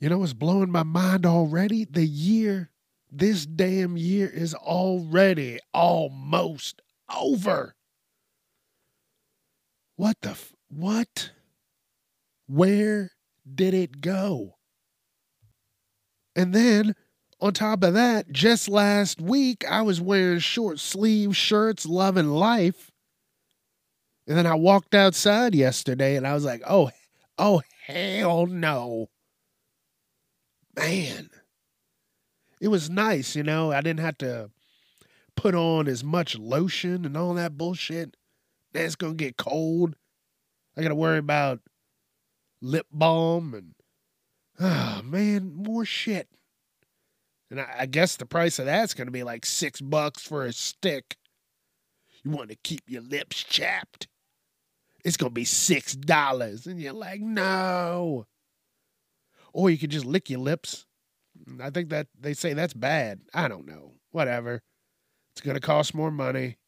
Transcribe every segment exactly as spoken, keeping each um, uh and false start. You know, it's blowing my mind already. The year, this damn year is already almost over. What the, f- what? Where did it go? And then, on top of that, just last week, I was wearing short sleeve shirts, loving life. And then I walked outside yesterday and I was like, oh, oh, hell no. Man, it was nice, you know. I didn't have to put on as much lotion and all that bullshit. That's going to get cold. I got to worry about lip balm and, oh, man, more shit. And I, I guess the price of that's going to be like six bucks for a stick. You want to keep your lips chapped? It's going to be six dollars. And you're like, no. Or you could just lick your lips. I think that they say that's bad. I don't know. Whatever. It's going to cost more money.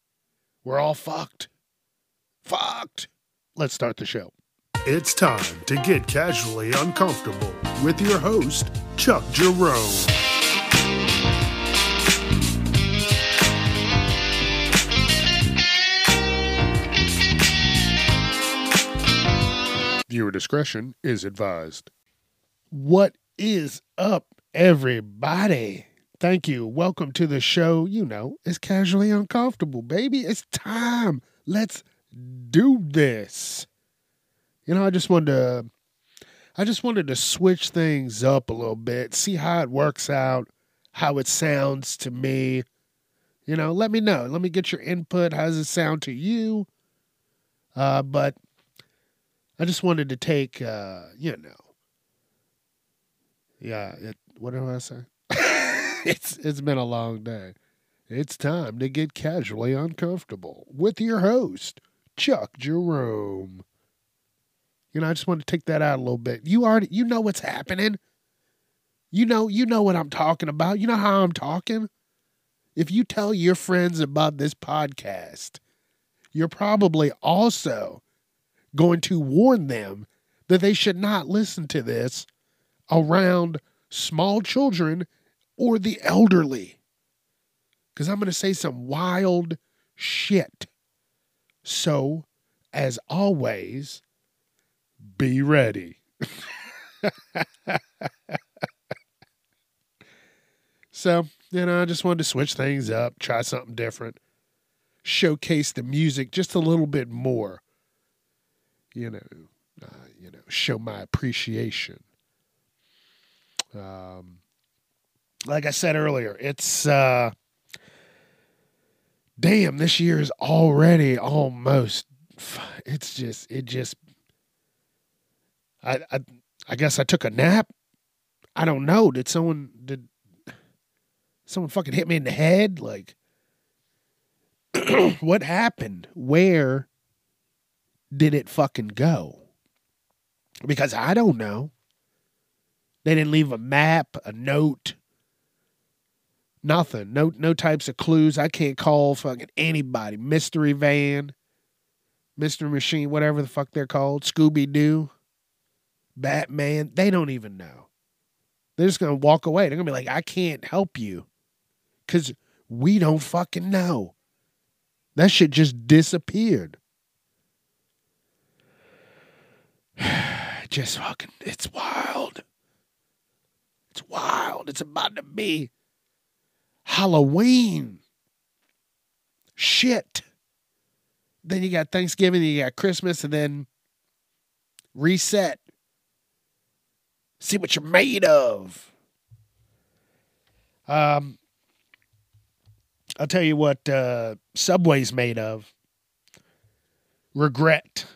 We're all fucked. Fucked. Let's start the show. It's time to get casually uncomfortable with your host, Chuck Jerome. Viewer discretion is advised. What is up, everybody? Thank you. Welcome to the show. You know, it's Casually Uncomfortable, baby. It's time. Let's do this. You know, I just wanted to, I just wanted to switch things up a little bit, see how it works out, how it sounds to me. You know, let me know. Let me get your input. How does it sound to you? Uh, but I just wanted to take, uh, you know, Yeah, it, what did I say? it's it's been a long day. It's time to get casually uncomfortable with your host, Chuck Jerome. You know, I just want to take that out a little bit. You already, you know what's happening. You know, you know what I'm talking about. You know how I'm talking. If you tell your friends about this podcast, you're probably also going to warn them that they should not listen to this around small children or the elderly. Because I'm going to say some wild shit. So, as always, be ready. So, you know, I just wanted to switch things up, try something different, showcase the music just a little bit more. You know, uh, you know, show my appreciation. Um, like I said earlier, it's, uh, damn, this year is already almost, it's just, it just, I, I, I guess I took a nap. I don't know. Did someone, did someone fucking hit me in the head? Like, what happened? Where did it fucking go? Because I don't know. They didn't leave a map, a note, nothing. No, no types of clues. I can't call fucking anybody. Mystery van, mystery machine, whatever the fuck they're called. Scooby-Doo, Batman. They don't even know. They're just going to walk away. They're going to be like, I can't help you because we don't fucking know. That shit just disappeared. Just fucking, it's wild. It's wild. It's about to be Halloween. Shit. Then you got Thanksgiving, you got Christmas, and then reset. See what you're made of. Um, I'll tell you what uh, Subway's made of. Regret.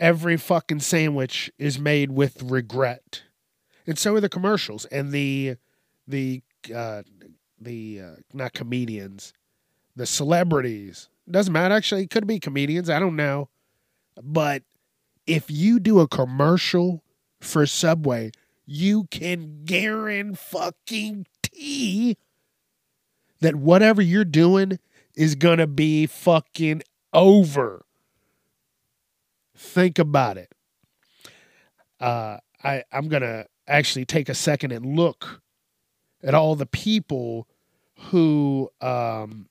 Every fucking sandwich is made with regret. And so are the commercials and the, the, uh, the, uh, not comedians, the celebrities. It doesn't matter. Actually, it could be comedians. I don't know. But if you do a commercial for Subway, you can guarantee that whatever you're doing is going to be fucking over. Think about it. Uh, I, I'm going to actually take a second and look at all the people who, um,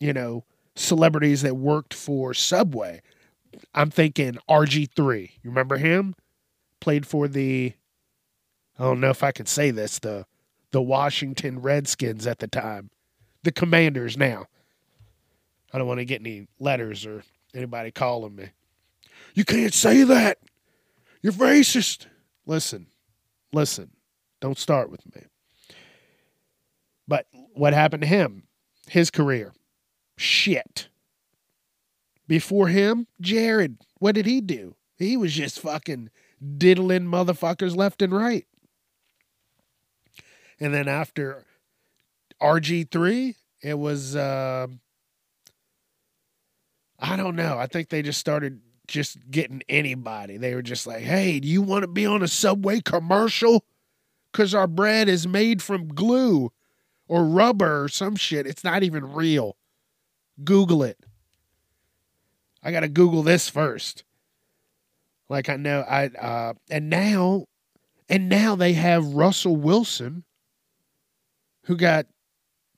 you know, celebrities that worked for Subway. I'm thinking R G three. You remember him? Played for the, I don't know if I could say this, the the Washington Redskins at the time. The Commanders now. I don't want to get any letters or anybody calling me. You can't say that. You're racist. Listen, listen. Don't start with me. But what happened to him? His career. Shit. Before him, Jared, what did he do? He was just fucking diddling motherfuckers left and right. And then after R G three, it was, uh, I don't know. I think they just started just getting anybody. They were just like, hey, do you want to be on a Subway commercial? Because our bread is made from glue or rubber or some shit. It's not even real. Google it. I got to Google this first. Like I know I, uh, and now, and now they have Russell Wilson, who got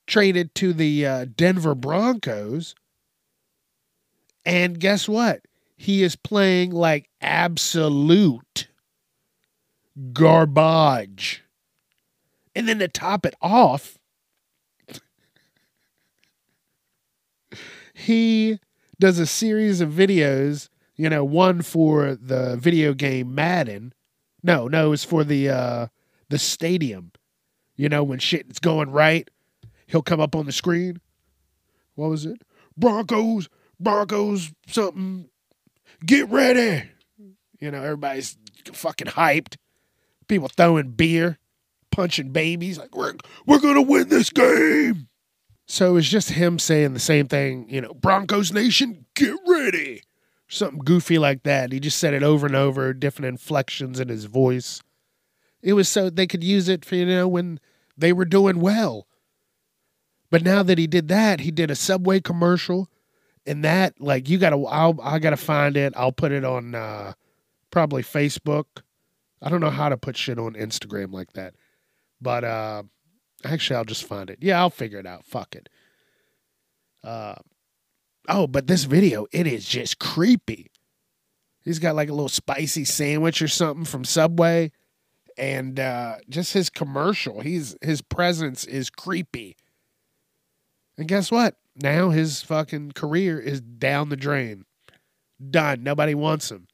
traded to the uh, Denver Broncos. And guess what? He is playing like absolute garbage. And then to top it off, he does a series of videos, you know, one for the video game Madden. No, no, it's for the uh, the stadium. You know, when shit's going right, he'll come up on the screen. What was it? Broncos, Broncos, something. Get ready. You know, everybody's fucking hyped. People throwing beer, punching babies. Like, we're, we're going to win this game. So it's just him saying the same thing, you know, Broncos Nation, get ready. Something goofy like that. He just said it over and over, different inflections in his voice. It was so they could use it for, you know, when they were doing well. But now that he did that, he did a Subway commercial. And that, like, you gotta, I'll, I gotta find it. I'll put it on uh, probably Facebook. I don't know how to put shit on Instagram like that. But uh, actually, I'll just find it. Yeah, I'll figure it out. Fuck it. Uh, oh, but this video, it is just creepy. He's got like a little spicy sandwich or something from Subway. And uh, just his commercial, he's his presence is creepy. And guess what? Now his fucking career is down the drain. Done. Nobody wants him.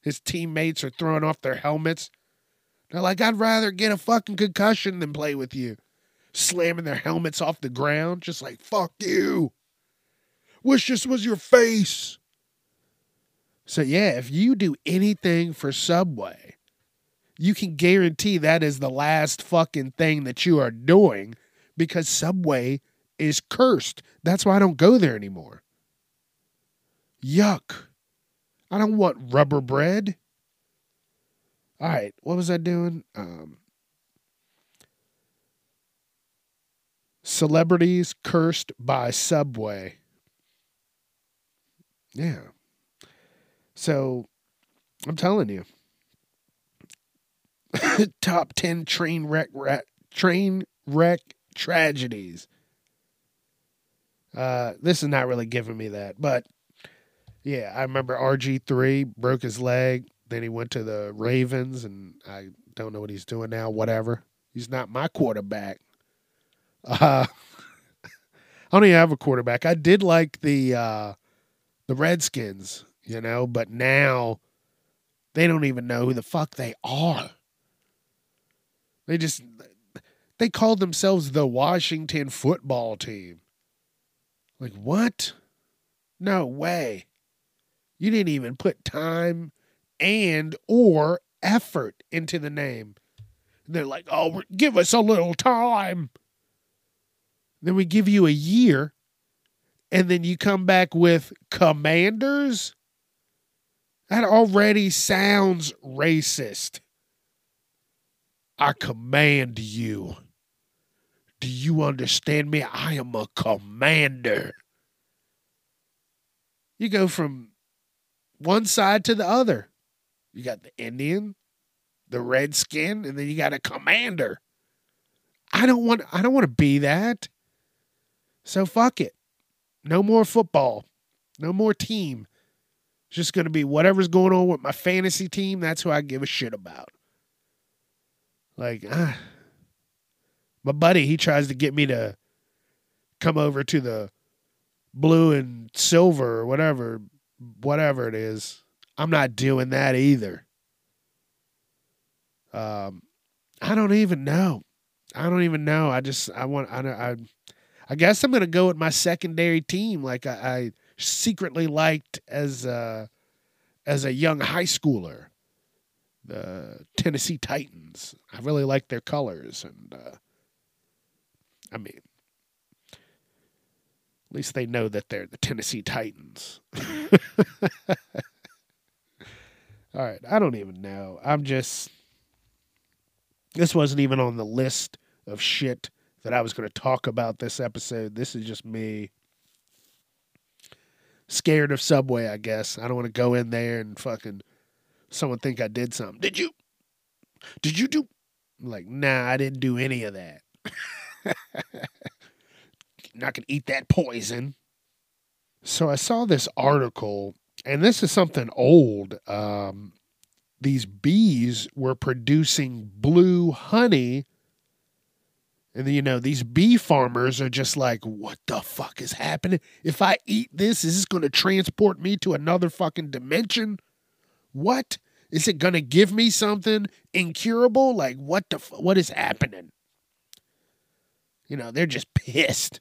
His teammates are throwing off their helmets. They're like, I'd rather get a fucking concussion than play with you. Slamming their helmets off the ground, just like, fuck you. Wish this was your face. So yeah, if you do anything for Subway, you can guarantee that is the last fucking thing that you are doing, because Subway is cursed. That's why I don't go there anymore. Yuck. I don't want rubber bread. All right, what was I doing? Um, celebrities cursed by Subway. Yeah. So, I'm telling you. Top ten train wreck, rat, train wreck tragedies. Uh, this is not really giving me that, but yeah, I remember R G three broke his leg. Then he went to the Ravens, and I don't know what he's doing now. Whatever. He's not my quarterback. Uh, I don't even have a quarterback. I did like the, uh, the Redskins, you know, but now they don't even know who the fuck they are. They just, they called themselves the Washington football team. Like, what? No way. You didn't even put time and or effort into the name. And they're like, oh, give us a little time. Then we give you a year, and then you come back with Commanders? That already sounds racist. I command you. Do you understand me? I am a commander. You go from one side to the other. You got the Indian, the Redskin, and then you got a Commander. I don't want I don't want to be that. So fuck it. No more football. No more team. It's just going to be whatever's going on with my fantasy team. That's who I give a shit about. Like, ah. My buddy, he tries to get me to come over to the blue and silver or whatever, whatever it is. I'm not doing that either. Um, I don't even know. I don't even know. I just, I want, I, I, I guess I'm going to go with my secondary team. Like I, I secretly liked as a, as a young high schooler, the Tennessee Titans. I really like their colors. And, uh, I mean, at least they know that they're the Tennessee Titans. All right. I don't even know. I'm just, this wasn't even on the list of shit that I was going to talk about this episode. This is just me scared of Subway, I guess. I don't want to go in there and fucking someone think I did something. Did you? Did you do? I'm like, nah, I didn't do any of that. Not going to eat that poison. So I saw this article, and this is something old. Um, these bees were producing blue honey. And, you know, these bee farmers are just like, what the fuck is happening? If I eat this, is this going to transport me to another fucking dimension? What? Is it going to give me something incurable? Like, what the f- what is happening? You know, they're just pissed.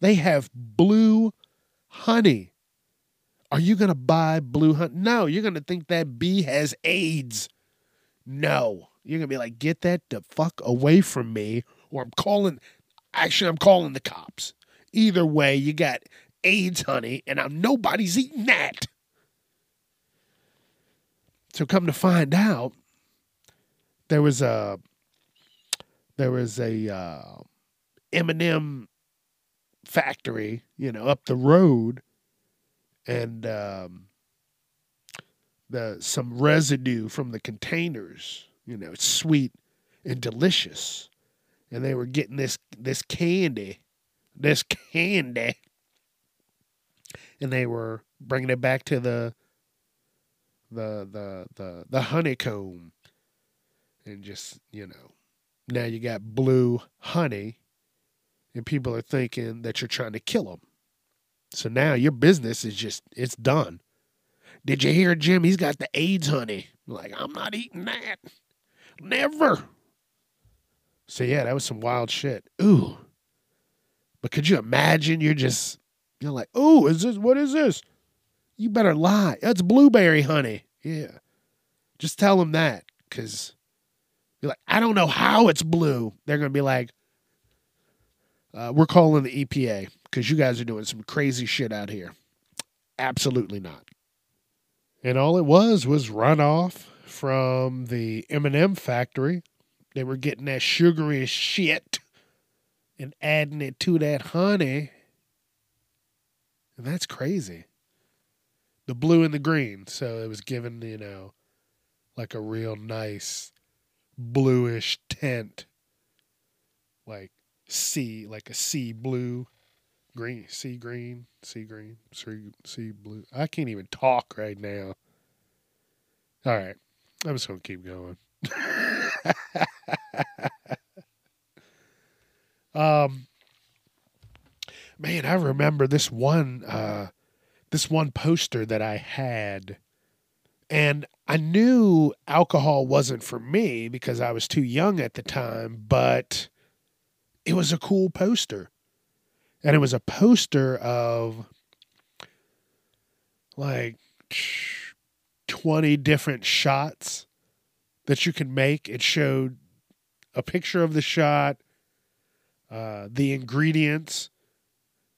They have blue honey. Are you going to buy blue honey? No, you're going to think that bee has AIDS. No. You're going to be like, get that the fuck away from me. Or I'm calling, actually, I'm calling the cops. Either way, you got AIDS honey, and I'm nobody's eating that. So come to find out, there was a, there was a uh, M and M factory, you know, up the road, and um, the some residue from the containers, you know, it's sweet and delicious. And they were getting this this candy, this candy, and they were bringing it back to the the the the the honeycomb, and just, you know, now you got blue honey, and people are thinking that you're trying to kill them. So now your business is just it's done. Did you hear, Jim? He's got the AIDS honey. Like, I'm not eating that, never. So, yeah, that was some wild shit. Ooh. But could you imagine you're just, you're like, ooh, is this, what is this? You better lie. That's blueberry honey. Yeah. Just tell them that, because you're like, I don't know how it's blue. They're going to be like, uh, we're calling the E P A because you guys are doing some crazy shit out here. Absolutely not. And all it was was runoff from the M and M factory. They were getting that sugary shit and adding it to that honey. And that's crazy. The blue and the green. So it was given, you know, like a real nice bluish tint. Like sea, like a sea blue, green, sea green, sea green, sea, sea blue. I can't even talk right now. All right. I'm just going to keep going. um, man, I remember this one, uh, this one poster that I had, and I knew alcohol wasn't for me because I was too young at the time, but it was a cool poster, and it was a poster of like twenty different shots that you can make. It showed a picture of the shot, uh, the ingredients,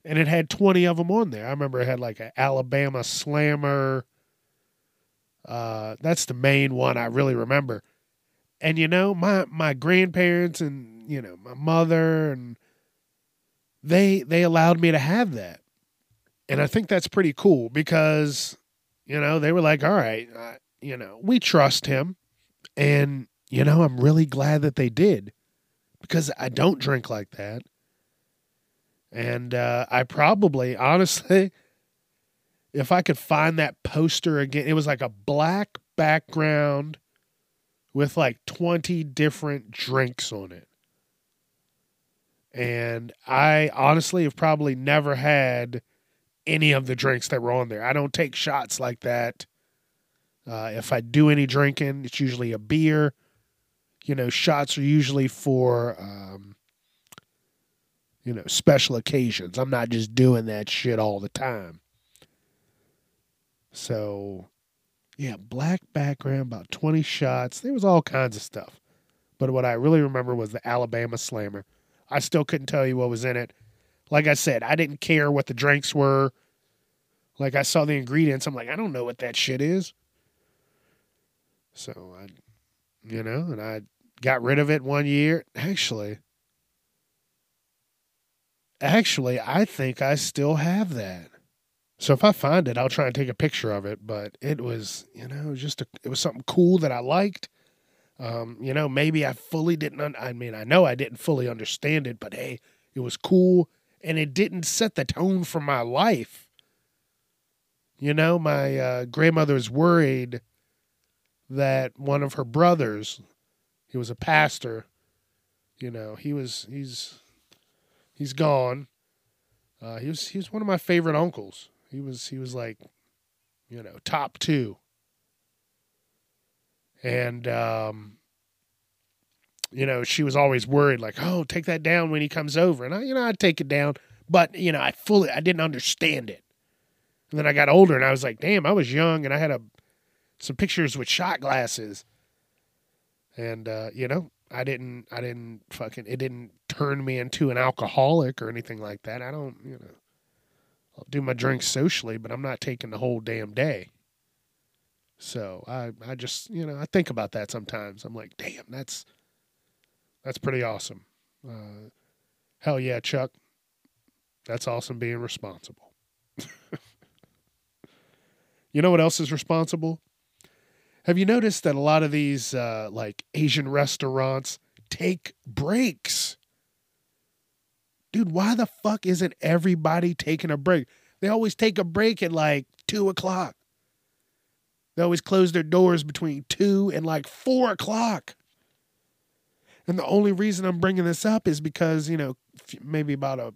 and it had twenty of them on there. I remember it had like an Alabama Slammer. Uh, that's the main one I really remember. And, you know, my, my grandparents and, you know, my mother, and they, they allowed me to have that. And I think that's pretty cool because, you know, they were like, all right, uh, you know, we trust him. And, you know, I'm really glad that they did, because I don't drink like that. And uh, I probably, honestly, if I could find that poster again, it was like a black background with like twenty different drinks on it. And I honestly have probably never had any of the drinks that were on there. I don't take shots like that. Uh, if I do any drinking, it's usually a beer. You know, shots are usually for, um, you know, special occasions. I'm not just doing that shit all the time. So, yeah, black background, about twenty shots. There was all kinds of stuff. But what I really remember was the Alabama Slammer. I still couldn't tell you what was in it. Like I said, I didn't care what the drinks were. Like, I saw the ingredients. I'm like, I don't know what that shit is. So, I, you know, and I got rid of it one year. Actually, actually, I think I still have that. So if I find it, I'll try and take a picture of it. But it was, you know, just a, it was something cool that I liked. Um, you know, maybe I fully didn't, un- I mean, I know I didn't fully understand it, but hey, it was cool. And it didn't set the tone for my life. You know, my uh, grandmother was worried that one of her brothers, he was a pastor, you know, he was, he's, he's gone. Uh, he was, he was one of my favorite uncles. He was, he was like, you know, top two. And, um, you know, she was always worried, like, oh, take that down when he comes over. And I, you know, I'd take it down, but you know, I fully, I didn't understand it. And then I got older and I was like, damn, I was young and I had a, some pictures with shot glasses. And, uh, you know, I didn't, I didn't fucking, it didn't turn me into an alcoholic or anything like that. I don't, you know, I'll do my drinks socially, but I'm not taking the whole damn day. So I, I just, you know, I think about that sometimes. I'm like, damn, that's, that's pretty awesome. Uh, hell yeah, Chuck. That's awesome being responsible. You know what else is responsible? Have you noticed that a lot of these uh, like Asian restaurants take breaks? Dude, why the fuck isn't everybody taking a break? They always take a break at like two o'clock. They always close their doors between two and like four o'clock. And the only reason I'm bringing this up is because, you know, maybe about a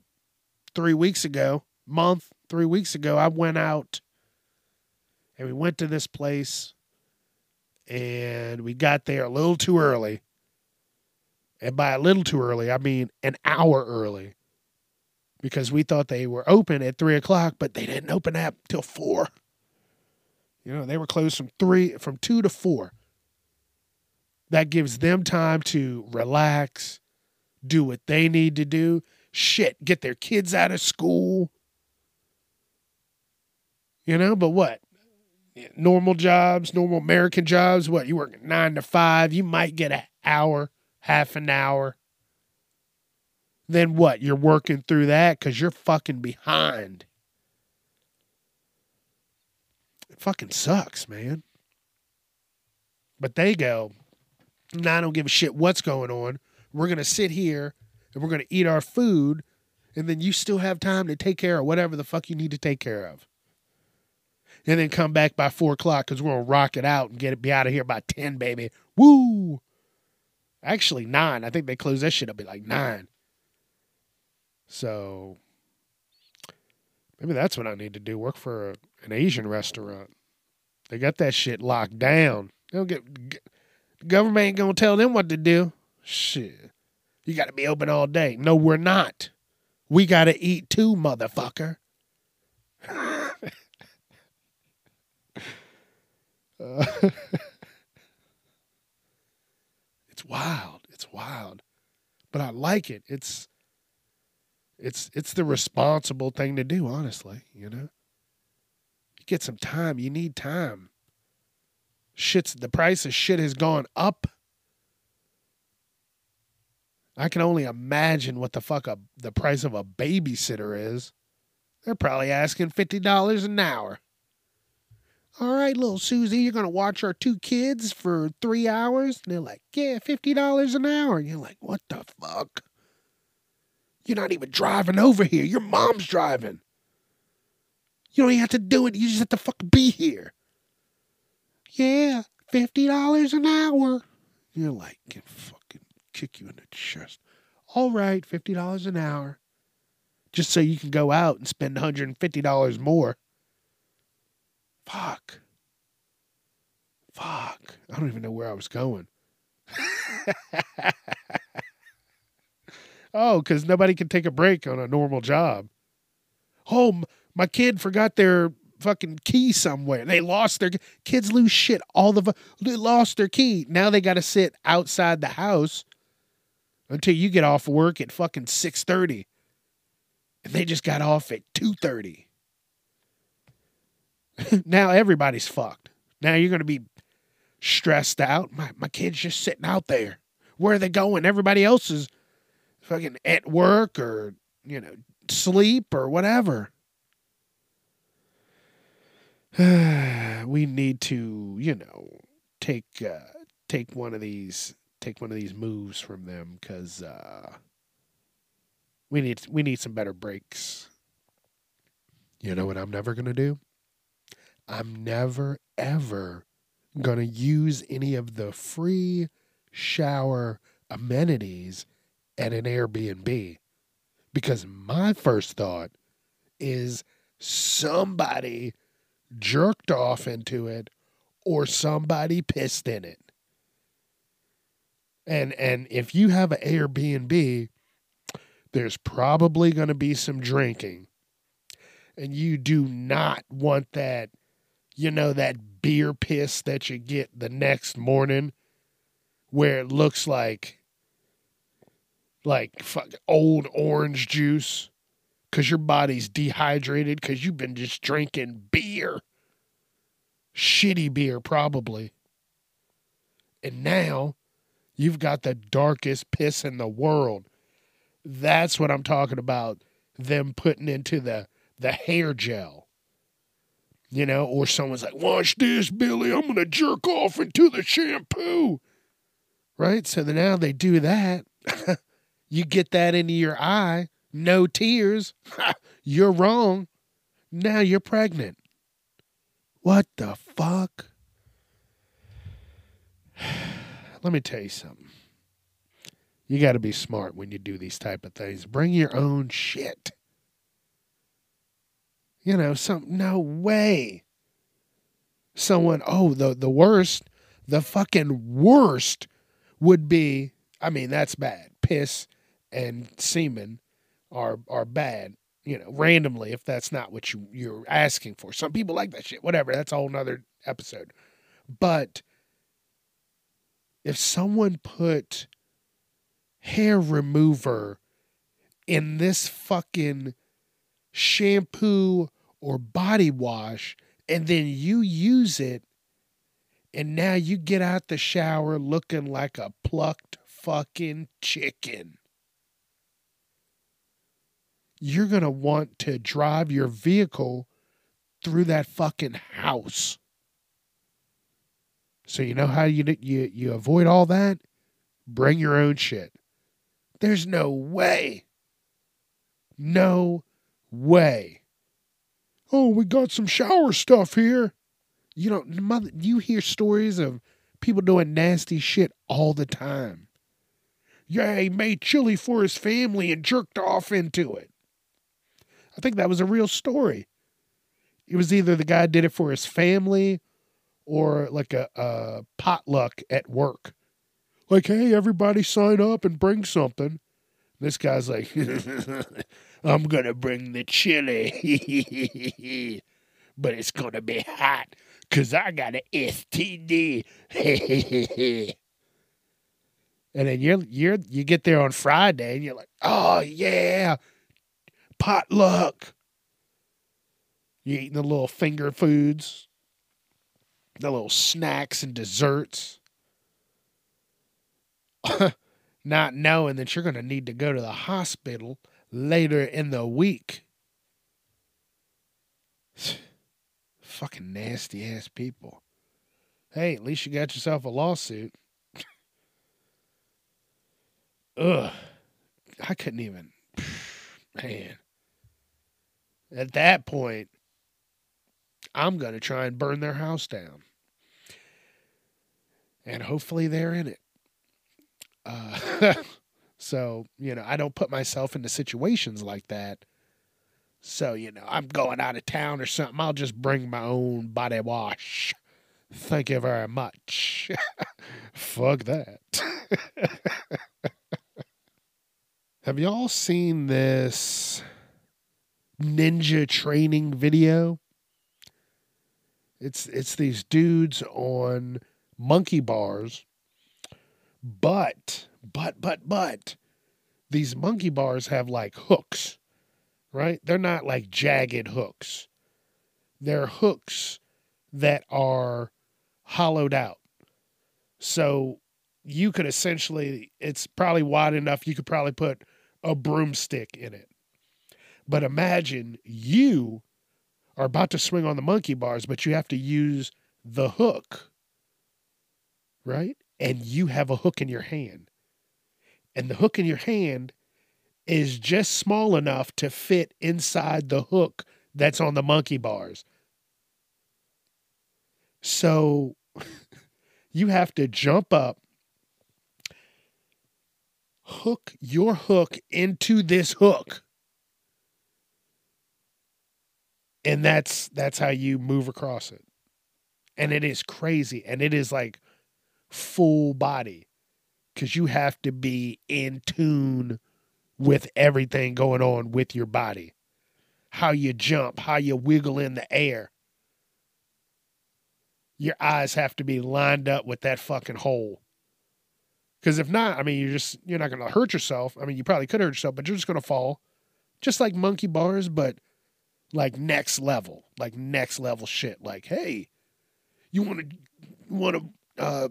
three weeks ago, month, three weeks ago, I went out and we went to this place. And we got there a little too early. And by a little too early, I mean an hour early. Because we thought they were open at three o'clock, but they didn't open up till four. You know, they were closed from three, from two to four. That gives them time to relax, do what they need to do. Shit, get their kids out of school. You know, but what? Normal jobs, normal American jobs, what, you work nine to five, you might get an hour, half an hour. Then what, you're working through that because you're fucking behind. It fucking sucks, man. But they go, nah, I don't give a shit what's going on. We're going to sit here and we're going to eat our food, and then you still have time to take care of whatever the fuck you need to take care of. And then come back by four o'clock because we're going to rock it out and get it, be out of here by ten, baby. Woo! Actually, nine. I think they close that shit up at like nine. So, maybe that's what I need to do. Work for a, an Asian restaurant. They got that shit locked down. They don't get, get, the government ain't going to tell them what to do. Shit. You got to be open all day. No, we're not. We got to eat too, motherfucker. Uh, it's wild. It's wild. But I like it. It's it's it's the responsible thing to do, honestly, you know. You get some time, you need time. Shit's the price of shit has gone up. I can only imagine what the fuck a, the price of a babysitter is. They're probably asking fifty dollars an hour. all right, little Susie, you're going to watch our two kids for three hours? And they're like, yeah, fifty dollars an hour. And you're like, what the fuck? You're not even driving over here. Your mom's driving. You don't even have to do it. You just have to fucking be here. Yeah, fifty dollars an hour. You're like, I can fucking kick you in the chest. All right, fifty dollars an hour. Just so you can go out and spend one hundred fifty dollars more. Fuck. Fuck. I don't even know where I was going. Oh, because nobody can take a break on a normal job. Oh, my kid forgot their fucking key somewhere. They lost their... Kids lose shit. All the... They lost their key. Now they got to sit outside the house until you get off work at fucking six thirty. And they just got off at two thirty. Now everybody's fucked. Now you're going to be stressed out. My, my kid's just sitting out there. Where are they going? Everybody else is fucking at work or, you know, sleep or whatever. We need to, you know, take uh, take one of these take one of these moves from them because uh, we need we need some better breaks. You know what I'm never gonna do? I'm never ever gonna use any of the free shower amenities at an Airbnb because my first thought is somebody jerked off into it or somebody pissed in it. And and if you have an Airbnb, there's probably going to be some drinking. And you do not want that, you know, that beer piss that you get the next morning where it looks like like fuck old orange juice. Because your body's dehydrated because you've been just drinking beer. Shitty beer, probably. And now, you've got the darkest piss in the world. That's what I'm talking about. Them putting into the, the hair gel. You know, or someone's like, watch this, Billy. I'm going to jerk off into the shampoo. Right? So then now they do that. You get that into your eye. No tears. You're wrong. Now you're pregnant. What the fuck? Let me tell you something. You got to be smart when you do these type of things. Bring your own shit. You know, some no way. Someone, oh, the, the worst, the fucking worst would be, I mean, that's bad. Piss and semen. Are are bad, you know, randomly if that's not what you, you're asking for. Some people like that shit, whatever. That's a whole nother episode. But if someone put hair remover in this fucking shampoo or body wash and then you use it and now you get out the shower looking like a plucked fucking chicken. You're going to want to drive your vehicle through that fucking house. So you know how you you you avoid all that? Bring your own shit. There's no way. No way. Oh, we got some shower stuff here. You know, mother, you hear stories of people doing nasty shit all the time. Yeah, he made chili for his family and jerked off into it. I think that was a real story. It was either the guy did it for his family or like a, a potluck at work. Like, hey, everybody sign up and bring something. This guy's like, I'm going to bring the chili, but it's going to be hot because I got an S T D. And then you're, you're, you get there on Friday and you're like, oh, yeah. Potluck. You're eating the little finger foods, the little snacks and desserts. Not knowing that you're going to need to go to the hospital later in the week. Fucking nasty ass people. Hey, at least you got yourself a lawsuit. Ugh. I couldn't even. Man. At that point, I'm going to try and burn their house down. And hopefully they're in it. Uh, so, you know, I don't put myself into situations like that. So, you know, I'm going out of town or something. I'll just bring my own body wash. Thank you very much. Fuck that. Have y'all seen this ninja training video? It's it's these dudes on monkey bars, but, but, but, but, these monkey bars have like hooks, right? They're not like jagged hooks. They're hooks that are hollowed out. So you could essentially, it's probably wide enough, you could probably put a broomstick in it. But imagine you are about to swing on the monkey bars, but you have to use the hook, right? And you have a hook in your hand. And the hook in your hand is just small enough to fit inside the hook that's on the monkey bars. So you have to jump up, hook your hook into this hook. And that's that's how you move across it. And it is crazy. And it is like full body. Because you have to be in tune with everything going on with your body. How you jump, how you wiggle in the air. Your eyes have to be lined up with that fucking hole. Because if not, I mean, you're just, you're not going to hurt yourself. I mean, you probably could hurt yourself, but you're just going to fall. Just like monkey bars, but like next level, like next level shit. Like, hey, you want to, want to, uh,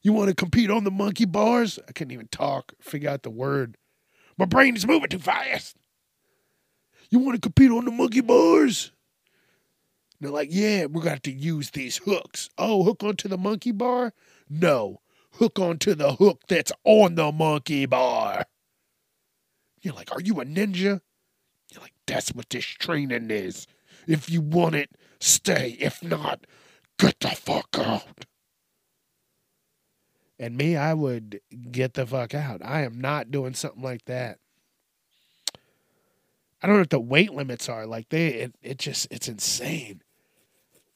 you want to compete on the monkey bars? I couldn't even talk, figure out the word. My brain is moving too fast. You want to compete on the monkey bars? And they're like, yeah, we're going to have to use these hooks. Oh, hook onto the monkey bar? No, hook onto the hook that's on the monkey bar. You're like, are you a ninja? You're like, that's what this training is. If you want it, stay. If not, get the fuck out. And me, I would get the fuck out. I am not doing something like that. I don't know what the weight limits are. Like, they, it, it just, it's insane.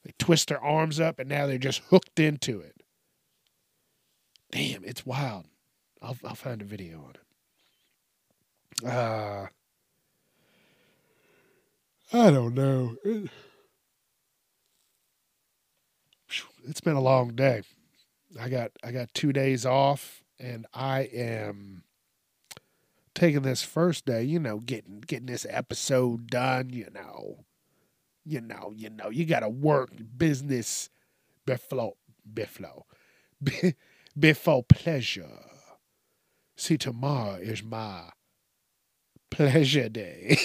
They twist their arms up, and now they're just hooked into it. Damn, it's wild. I'll, I'll find a video on it. Uh... I don't know. It's been a long day. I got I got two days off, and I am taking this first day, you know, getting getting this episode done, you know. You know, you know, you gotta work business before before before pleasure. See, tomorrow is my pleasure day.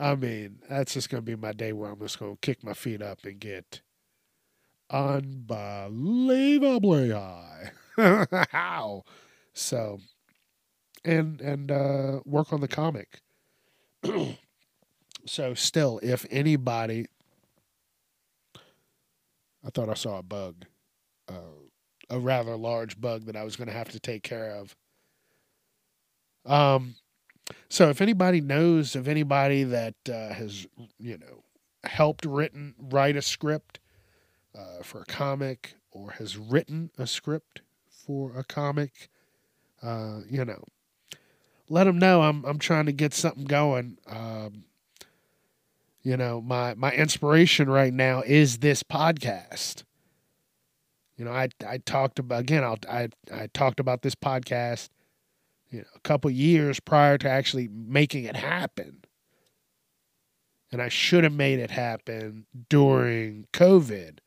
I mean, that's just going to be my day where I'm just going to kick my feet up and get unbelievably high. How? So, and, and uh, work on the comic. So still, if anybody, I thought I saw a bug, uh, a rather large bug that I was going to have to take care of. Um, so if anybody knows of anybody that, uh, has, you know, helped written, write a script, uh, for a comic, or has written a script for a comic, uh, you know, let them know I'm, I'm trying to get something going. Um, you know, my, my inspiration right now is this podcast. You know, I, I talked about, again, I'll, I, I talked about this podcast. You know, a couple years prior to actually making it happen. And I should have made it happen during COVID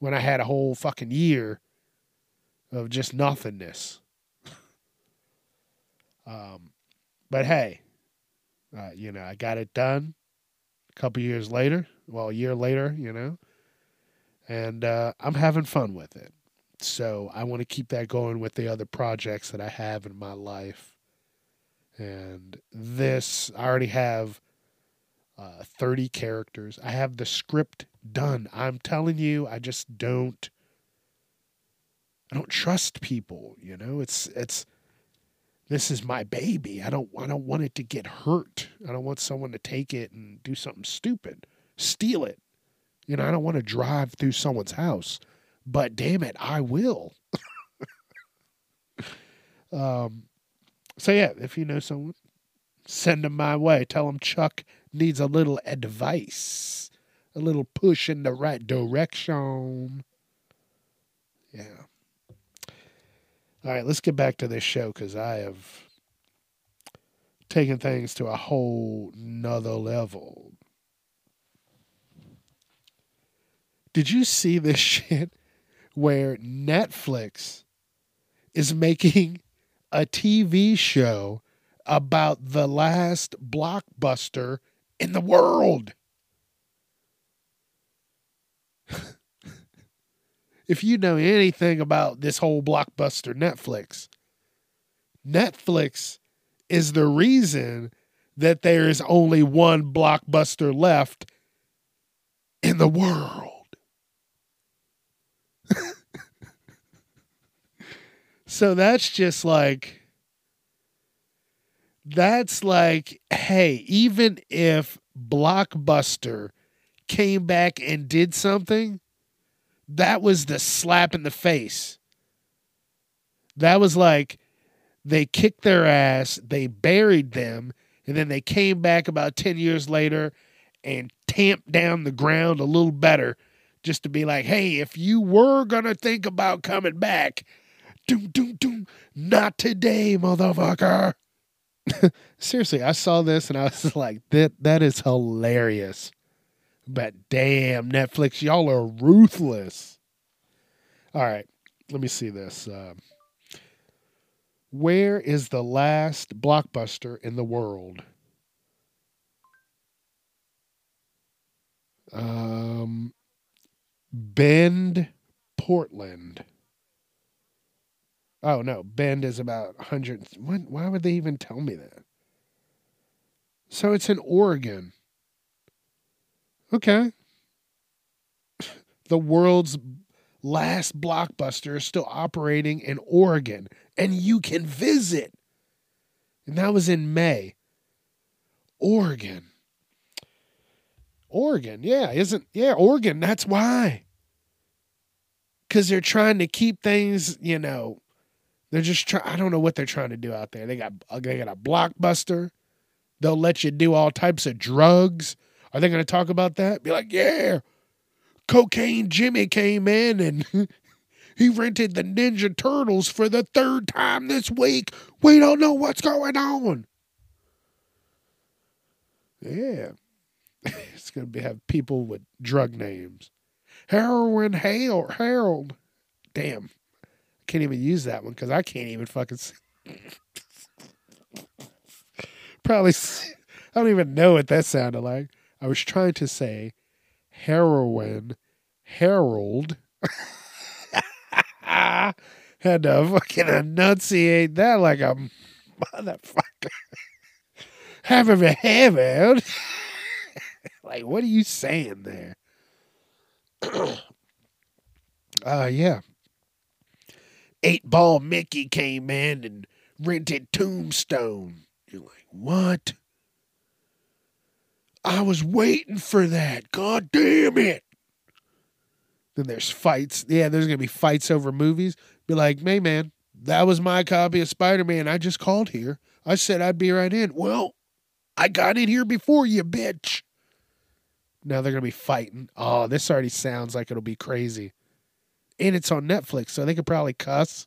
when I had a whole fucking year of just nothingness. um, but hey, Uh, you know, I got it done a couple years later. Well, a year later, you know. And uh, I'm having fun with it. So I want to keep that going with the other projects that I have in my life. And this, I already have uh, thirty characters. I have the script done. I'm telling you, I just don't, I don't trust people, you know, it's, it's, this is my baby. I don't, I don't want it to get hurt. I don't want someone to take it and do something stupid, steal it. You know, I don't want to drive through someone's house, but damn it, I will. um, So, yeah, if you know someone, send them my way. Tell them Chuck needs a little advice, a little push in the right direction. Yeah. All right, let's get back to this show because I have taken things to a whole nother level. Did you see this shit where Netflix is making a T V show about the last Blockbuster in the world? If you know anything about this whole Blockbuster Netflix, Netflix is the reason that there is only one Blockbuster left in the world. So that's just like, that's like, hey, even if Blockbuster came back and did something, that was the slap in the face. That was like, they kicked their ass, they buried them, and then they came back about ten years later and tamped down the ground a little better just to be like, hey, if you were going to think about coming back, doom, doom, doom. Not today, motherfucker. Seriously, I saw this and I was like, that that is hilarious. But damn, Netflix, y'all are ruthless. All right, let me see this. Um, where is the last Blockbuster in the world? Um, Bend, Portland. Oh, no, Bend is about one hundred. What, why would they even tell me that? So it's in Oregon. Okay. The world's last Blockbuster is still operating in Oregon, and you can visit. And that was in May. Oregon. Oregon, yeah, isn't, yeah, Oregon, that's why. Because they're trying to keep things, you know, they're just trying, I don't know what they're trying to do out there. They got they got a Blockbuster. They'll let you do all types of drugs. Are they going to talk about that? Be like, yeah, Cocaine Jimmy came in and he rented the Ninja Turtles for the third time this week. We don't know what's going on. Yeah. It's going to have people with drug names. Heroin Harold. Harold. Damn. Can't even use that one because I can't even fucking see. Probably, see. I don't even know what that sounded like. I was trying to say heroin, Harold. Had to fucking enunciate that like a motherfucker. Have a heaven. Like, what are you saying there? uh, yeah. Eight Ball Mickey came in and rented Tombstone. You're like, what? I was waiting for that. God damn it. Then there's fights. Yeah, there's going to be fights over movies. Be like, hey, man, that was my copy of Spider-Man. I just called here. I said I'd be right in. Well, I got in here before you, bitch. Now they're going to be fighting. Oh, this already sounds like it'll be crazy. And it's on Netflix, so they could probably cuss.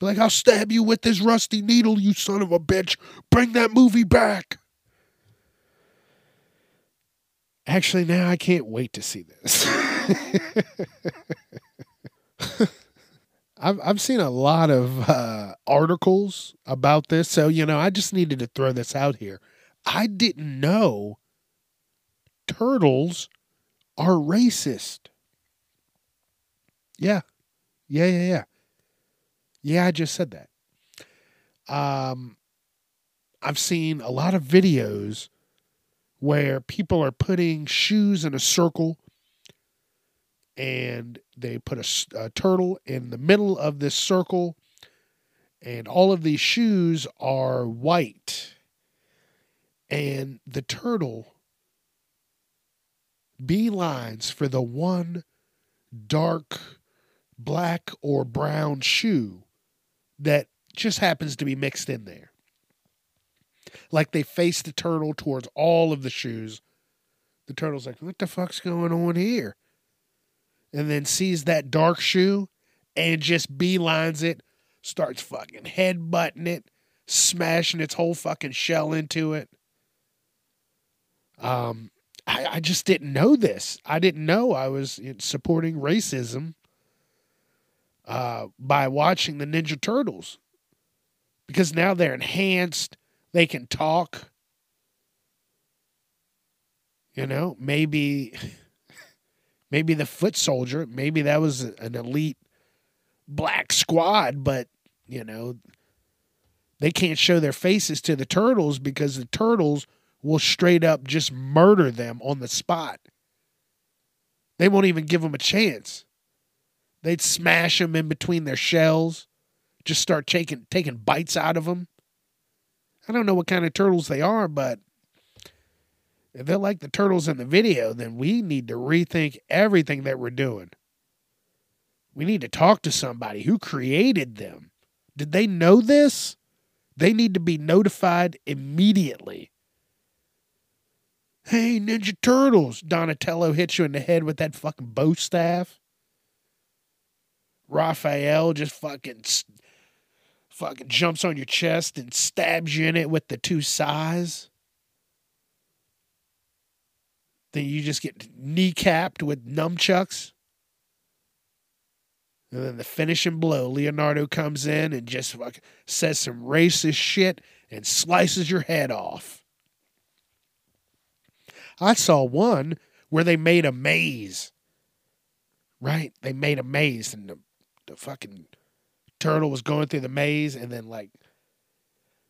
Be like, I'll stab you with this rusty needle, you son of a bitch. Bring that movie back. Actually, now I can't wait to see this. I've I've seen a lot of uh, articles about this, so, you know, I just needed to throw this out here. I didn't know turtles are racist. Yeah. Yeah, yeah, yeah. Yeah, I just said that. Um, I've seen a lot of videos where people are putting shoes in a circle and they put a, a turtle in the middle of this circle, and all of these shoes are white. And the turtle beelines for the one dark black or brown shoe that just happens to be mixed in there. Like they face the turtle towards all of the shoes. The turtle's like, what the fuck's going on here? And then sees that dark shoe and just beelines it, starts fucking headbutting it, smashing its whole fucking shell into it. Um, I, I just didn't know this. I didn't know I was supporting racism uh, by watching the Ninja Turtles, because now they're enhanced. They can talk. You know, maybe, maybe the foot soldier, maybe that was an elite black squad, but you know, they can't show their faces to the turtles because the turtles will straight up just murder them on the spot. They won't even give them a chance. They'd smash them in between their shells, just start taking, taking bites out of them. I don't know what kind of turtles they are, but if they're like the turtles in the video, then we need to rethink everything that we're doing. We need to talk to somebody who created them. Did they know this? They need to be notified immediately. Hey, Ninja Turtles, Donatello hits you in the head with that fucking bow staff. Raphael just fucking fucking jumps on your chest and stabs you in it with the two scythes. Then you just get kneecapped with nunchucks. And then the finishing blow, Leonardo comes in and just fucking says some racist shit and slices your head off. I saw one where they made a maze, right? They made a maze, and the, the fucking turtle was going through the maze, and then, like,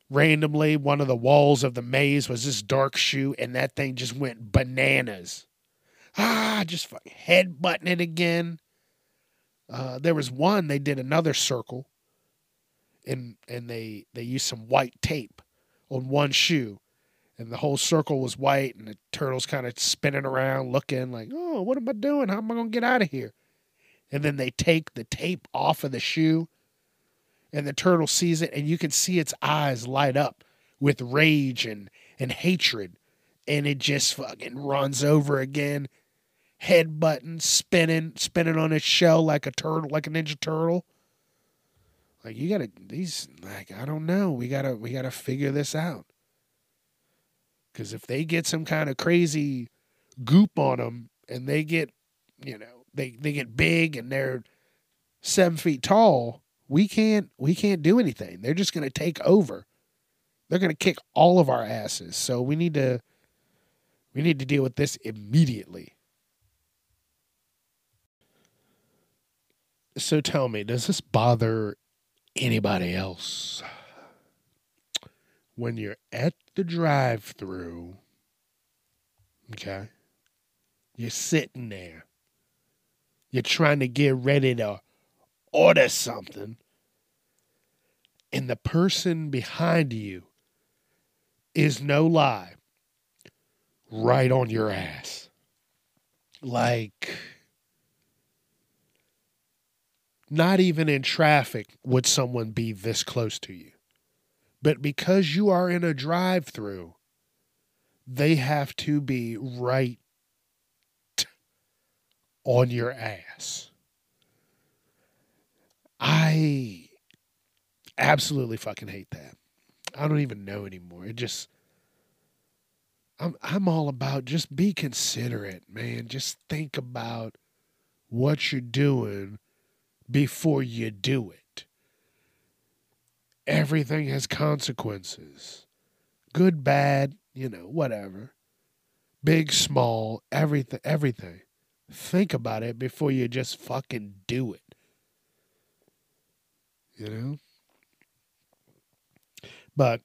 randomly, one of the walls of the maze was this dark shoe, and that thing just went bananas. Ah, just fucking headbutting it again. Uh, there was one, they did another circle, and, and they, they used some white tape on one shoe. And the whole circle was white, and the turtle's kind of spinning around looking like, oh, what am I doing? How am I going to get out of here? And then they take the tape off of the shoe, and the turtle sees it, and you can see its eyes light up with rage and, and hatred. And it just fucking runs over again, head button, spinning, spinning on its shell like a turtle, like a Ninja Turtle. Like, you got to, these, like, I don't know. We got to, we got to figure this out. Because if they get some kind of crazy goop on them and they get, you know, they, they get big and they're seven feet tall, we can't we can't do anything. They're just going to take over. They're going to kick all of our asses. So we need to we need to deal with this immediately. So tell me, does this bother anybody else? When you're at the drive-thru, okay, you're sitting there, you're trying to get ready to order something, and the person behind you is, no lie, right on your ass. Like, not even in traffic would someone be this close to you. But because you are in a drive-thru, they have to be right on your ass. I absolutely fucking hate that. I don't even know anymore. It just, I'm I'm all about just be considerate, man. Just think about what you're doing before you do it. Everything has consequences. Good, bad, you know, whatever. Big, small, everything, everything. Think about it before you just fucking do it. You know? But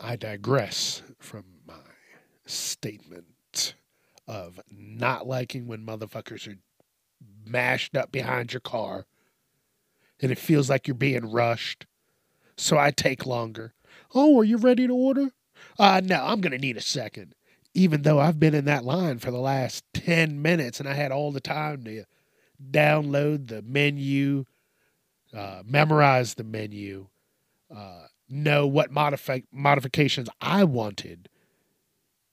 I digress from my statement of not liking when motherfuckers are mashed up behind your car and it feels like you're being rushed. So I take longer. Oh, are you ready to order? Uh, no, I'm going to need a second. Even though I've been in that line for the last ten minutes and I had all the time to download the menu, uh, memorize the menu, uh, know what modifi- modifications I wanted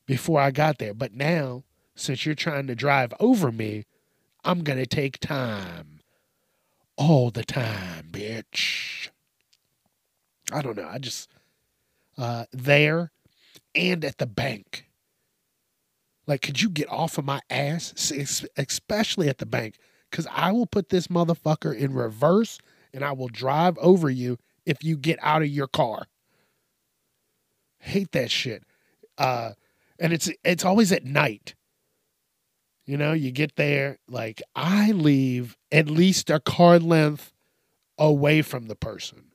before I got there. But now, since you're trying to drive over me, I'm going to take time. All the time, bitch. I don't know. I just, uh, there and at the bank. Like, could you get off of my ass, especially at the bank? Because I will put this motherfucker in reverse and I will drive over you if you get out of your car. Hate that shit. Uh, and it's it's always at night. You know, you get there. Like, I leave at least a car length away from the person.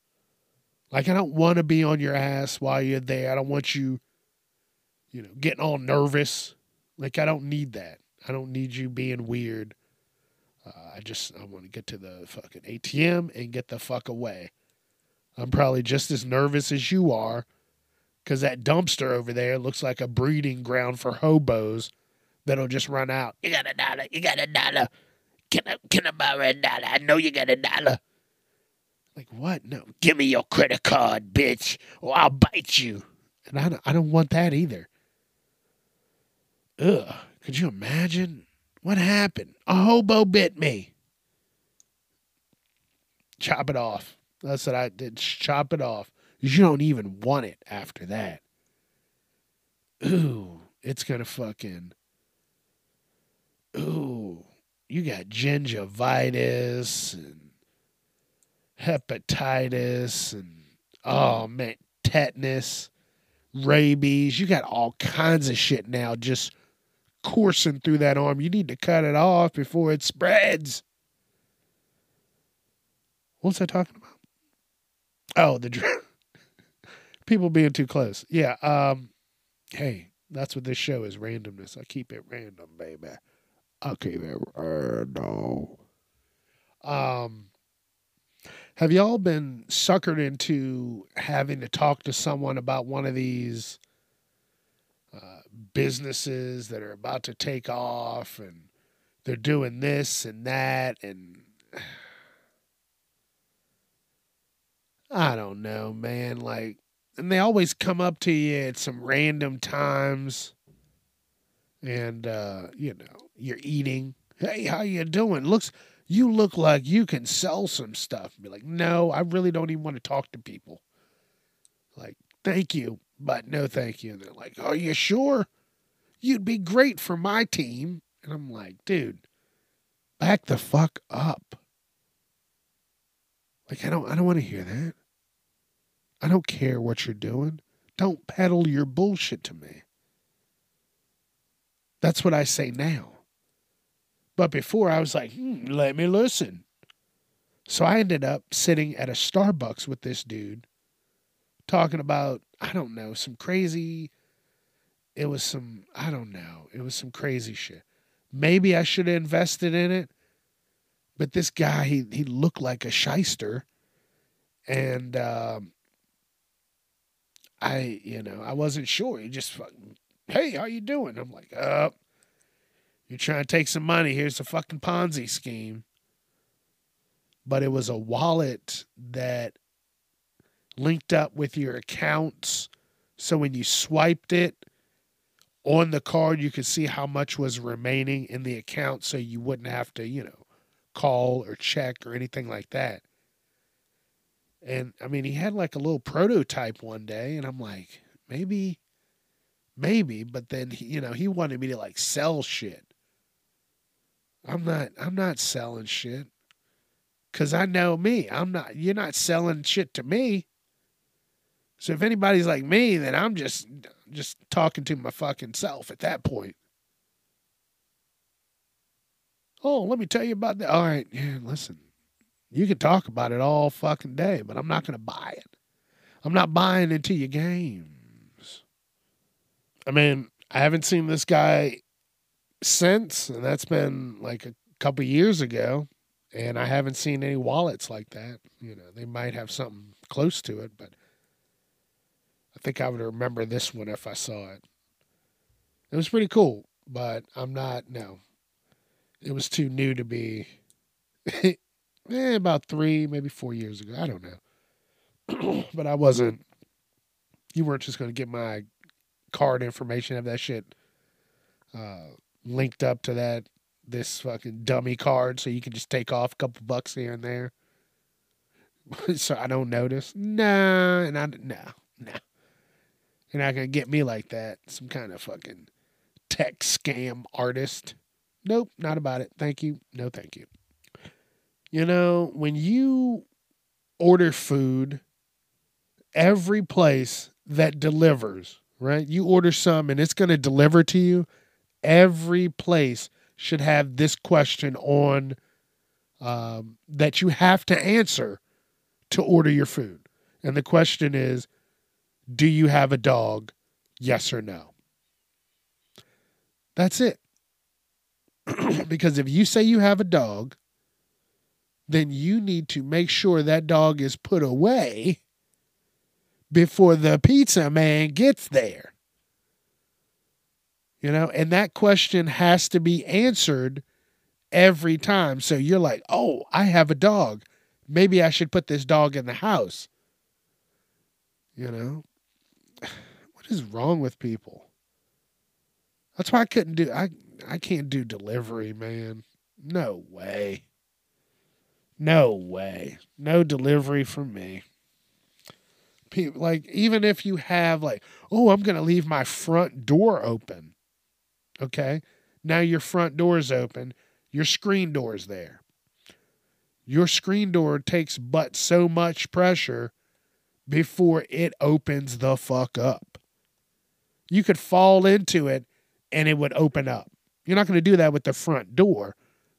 Like, I don't want to be on your ass while you're there. I don't want you, you know, getting all nervous. Like, I don't need that. I don't need you being weird. Uh, I just, I want to get to the fucking A T M and get the fuck away. I'm probably just as nervous as you are because that dumpster over there looks like a breeding ground for hobos that'll just run out. You got a dollar. You got a dollar. Can I, can I borrow a dollar? I know you got a dollar. Like, what? No. Give me your credit card, bitch, or I'll bite you. And I don't, I don't want that either. Ugh, could you imagine? What happened? A hobo bit me. Chop it off. That's what I did. Chop it off. You don't even want it after that. Ooh, it's going to fucking... Ooh, you got gingivitis and hepatitis and, oh, man, tetanus, rabies. You got all kinds of shit now just coursing through that arm. You need to cut it off before it spreads. What's I talking about? Oh, the dr- people being too close. Yeah. Um, hey, that's what this show is, randomness. I keep it random, baby. I keep it random. Um, have y'all been suckered into having to talk to someone about one of these uh, businesses that are about to take off and they're doing this and that and... I don't know, man. Like, and they always come up to you at some random times. And, uh, you know, you're eating. Hey, how you doing? Looks, you look like you can sell some stuff. Be like, no, I really don't even want to talk to people. Like, thank you, but no thank you. And they're like, are you sure? You'd be great for my team. And I'm like, dude, back the fuck up. Like, I don't, I don't want to hear that. I don't care what you're doing. Don't peddle your bullshit to me. That's what I say now. But before, I was like, hmm, let me listen. So I ended up sitting at a Starbucks with this dude talking about, I don't know, some crazy, it was some, I don't know, it was some crazy shit. Maybe I should have invested in it. But this guy, he he looked like a shyster. And um, I, you know, I wasn't sure. He just fucking, hey, how you doing? I'm like, uh, you're trying to take some money. Here's a fucking Ponzi scheme. But it was a wallet that linked up with your accounts. So when you swiped it on the card, you could see how much was remaining in the account so you wouldn't have to, you know, call or check or anything like that. And I mean, he had like a little prototype one day and I'm like, maybe, maybe, but then, he, you know, he wanted me to like sell shit. I'm not, I'm not selling shit. Cause I know me, I'm not, you're not selling shit to me. So if anybody's like me, then I'm just just talking to my fucking self at that point. Oh, let me tell you about that. All right, yeah, listen, you can talk about it all fucking day, but I'm not going to buy it. I'm not buying into your games. I mean, I haven't seen this guy since, and that's been like a couple years ago, and I haven't seen any wallets like that. You know, they might have something close to it, but I think I would remember this one if I saw it. It was pretty cool, but I'm not, no. It was too new to be eh, about three, maybe four years ago. I don't know. But I wasn't, you weren't just going to get my card information, have that shit uh, linked up to that, this fucking dummy card so you can just take off a couple bucks here and there. So I don't notice. Nah, and I, no, no. You're not going to get me like that. Some kind of fucking tech scam artist. Nope, not about it. Thank you. No, thank you. You know, when you order food, every place that delivers, right? You order some and it's going to deliver to you. Every place should have this question on um, that you have to answer to order your food. And the question is, do you have a dog? Yes or no? That's it. Because if you say you have a dog, then you need to make sure that dog is put away before the pizza man gets there. You know, and that question has to be answered every time. So you're like, oh, I have a dog. Maybe I should put this dog in the house. You know, what is wrong with people? That's why I couldn't do, I, I can't do delivery, man. No way. No way. No delivery for me. People, like, even if you have like, oh, I'm going to leave my front door open. Okay. Now your front door is open. Your screen door is there. Your screen door takes but so much pressure before it opens the fuck up. You could fall into it and it would open up. You're not going to do that with the front door,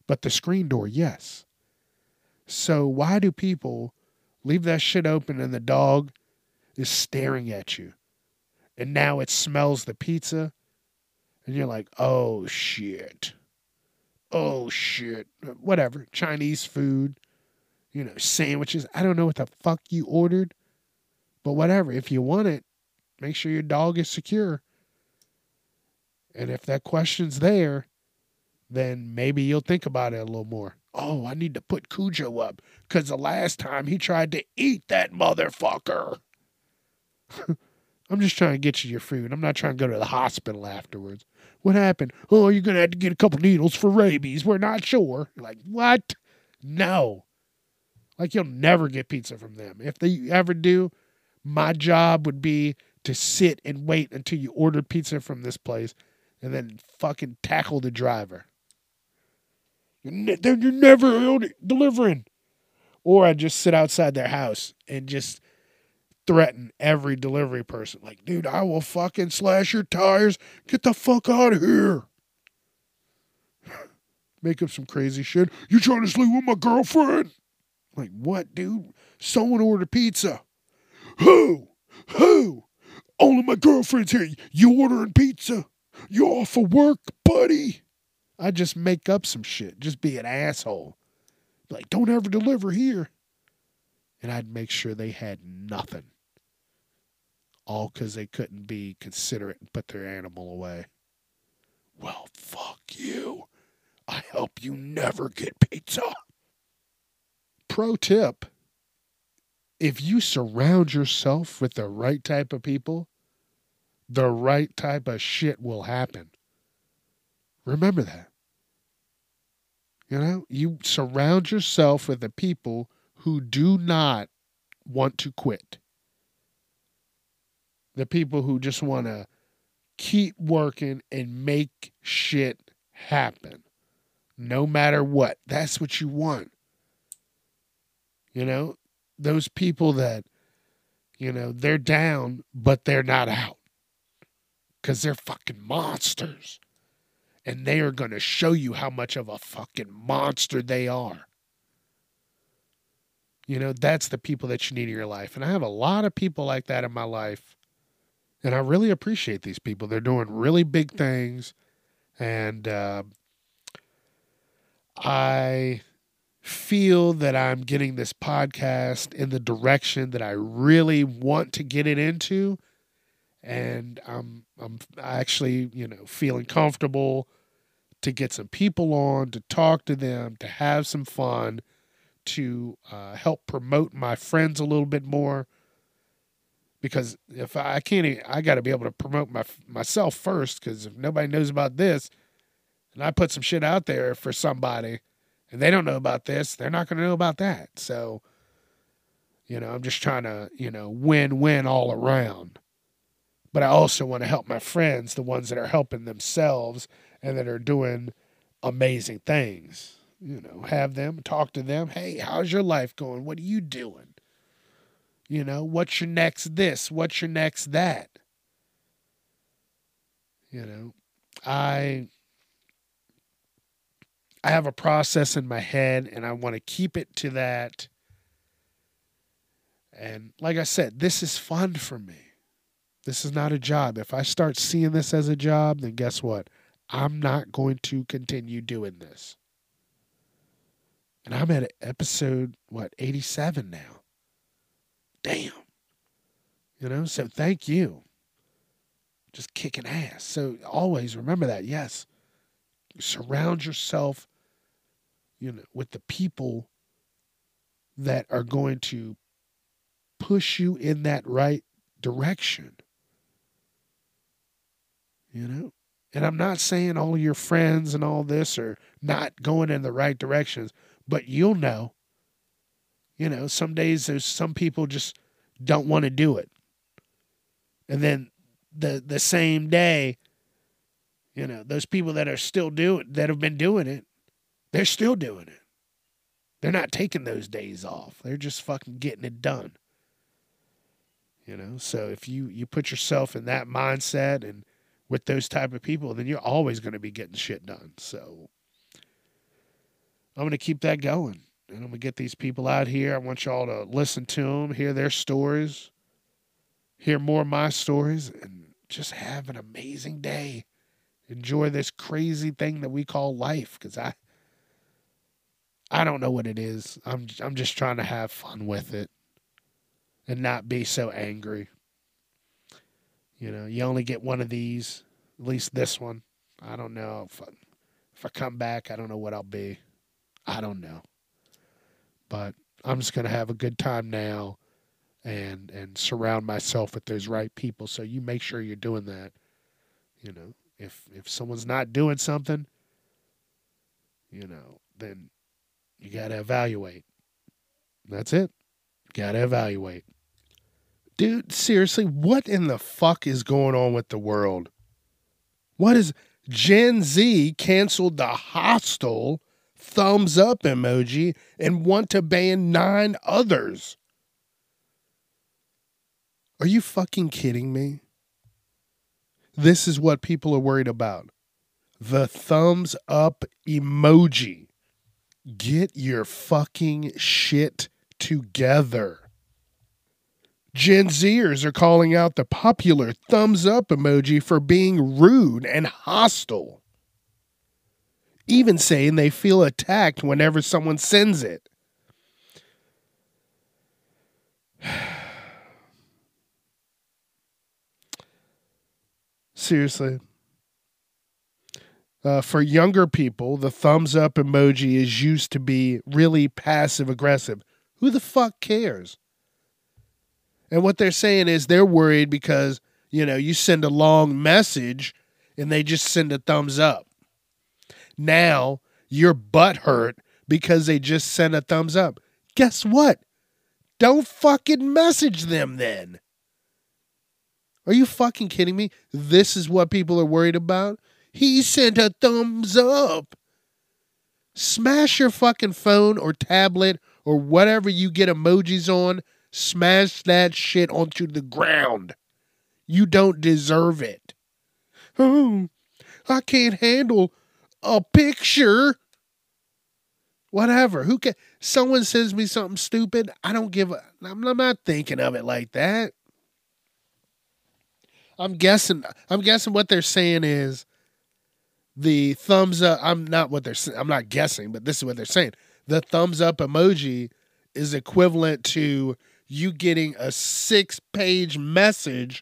but the screen door, yes. So why do people leave that shit open and the dog is staring at you? And now it smells the pizza and you're like, oh shit. Oh shit. Whatever. Chinese food, you know, sandwiches. I don't know what the fuck you ordered, but whatever. If you want it, make sure your dog is secure. And if that question's there, then maybe you'll think about it a little more. Oh, I need to put Cujo up because the last time he tried to eat that motherfucker. I'm just trying to get you your food. I'm not trying to go to the hospital afterwards. What happened? Oh, you're going to have to get a couple needles for rabies. We're not sure. You're like, what? No. Like, you'll never get pizza from them. If they ever do, my job would be to sit and wait until you order pizza from this place. And then fucking tackle the driver. You're, ne- you're never delivering. Or I just sit outside their house and just threaten every delivery person. Like, dude, I will fucking slash your tires. Get the fuck out of here. Make up some crazy shit. You trying to sleep with my girlfriend? Like, what, dude? Someone ordered pizza. Who? Who? Only my girlfriend's here. You ordering pizza? You off of work, buddy? I just make up some shit. Just be an asshole. Like, don't ever deliver here. And I'd make sure they had nothing. All because they couldn't be considerate and put their animal away. Well, fuck you. I hope you never get pizza. Pro tip. If you surround yourself with the right type of people, the right type of shit will happen. Remember that. You know, you surround yourself with the people who do not want to quit. The people who just want to keep working and make shit happen. No matter what. That's what you want. You know, those people that You know, they're down, but they're not out because they're fucking monsters. And they are going to show you how much of a fucking monster they are. You know, that's the people that you need in your life. And I have a lot of people like that in my life. And I really appreciate these people. They're doing really big things. And uh, I feel that I'm getting this podcast in the direction that I really want to get it into. And I'm I'm actually, you know, feeling comfortable to get some people on, to talk to them, to have some fun, to uh, help promote my friends a little bit more. Because if I, I can't, even, I got to be able to promote my myself first, because if nobody knows about this and I put some shit out there for somebody and they don't know about this, they're not going to know about that. So, you know, I'm just trying to, you know, win-win all around. But I also want to help my friends, the ones that are helping themselves and that are doing amazing things. You know, have them, talk to them. Hey, how's your life going? What are you doing? You know, what's your next this? What's your next that? You know, I I have a process in my head and I want to keep it to that. And like I said, this is fun for me. This is not a job. If I start seeing this as a job, then guess what? I'm not going to continue doing this. And I'm at episode, what, eighty-seven now. Damn. You know, so thank you. Just kicking ass. So always remember that. Yes. Surround yourself, you know, with the people that are going to push you in that right direction. You know? And I'm not saying all of your friends and all this are not going in the right directions, but you'll know. You know, some days there's some people just don't want to do it. And then the the same day, you know, those people that are still doing, that have been doing it, they're still doing it. They're not taking those days off. They're just fucking getting it done. You know, so if you, you put yourself in that mindset and with those type of people, then you're always going to be getting shit done. So I'm going to keep that going. And I'm going to get these people out here. I want y'all to listen to them, hear their stories, hear more of my stories, and just have an amazing day. Enjoy this crazy thing that we call life, because I I don't know what it is. I'm I'm just trying to have fun with it and not be so angry. You know, you only get one of these, at least this one. I don't know. If I, if I come back, I don't know what I'll be. I don't know. But I'm just going to have a good time now and and surround myself with those right people. So you make sure you're doing that. You know, if if someone's not doing something, you know, then you got to evaluate. That's it. Got to evaluate. Dude, seriously, what in the fuck is going on with the world? What is Gen Z canceled the hostile thumbs up emoji and want to ban nine others? Are you fucking kidding me? This is what people are worried about. The thumbs up emoji. Get your fucking shit together. Gen Zers are calling out the popular thumbs up emoji for being rude and hostile, even saying they feel attacked whenever someone sends it. Seriously. Uh, for younger people, the thumbs up emoji is used to be really passive aggressive. Who the fuck cares? And what they're saying is they're worried because, you know, you send a long message and they just send a thumbs up. Now you're butthurt because they just sent a thumbs up. Guess what? Don't fucking message them then. Are you fucking kidding me? This is what people are worried about? He sent a thumbs up. Smash your fucking phone or tablet or whatever you get emojis on. Smash that shit onto the ground. You don't deserve it. Oh, I can't handle a picture. Whatever. Who can? Someone sends me something stupid. I don't give a. I'm not thinking of it like that. I'm guessing. I'm guessing what they're saying is the thumbs up. I'm not what they're. I'm not guessing, but this is what they're saying. The thumbs up emoji is equivalent to you getting a six-page message,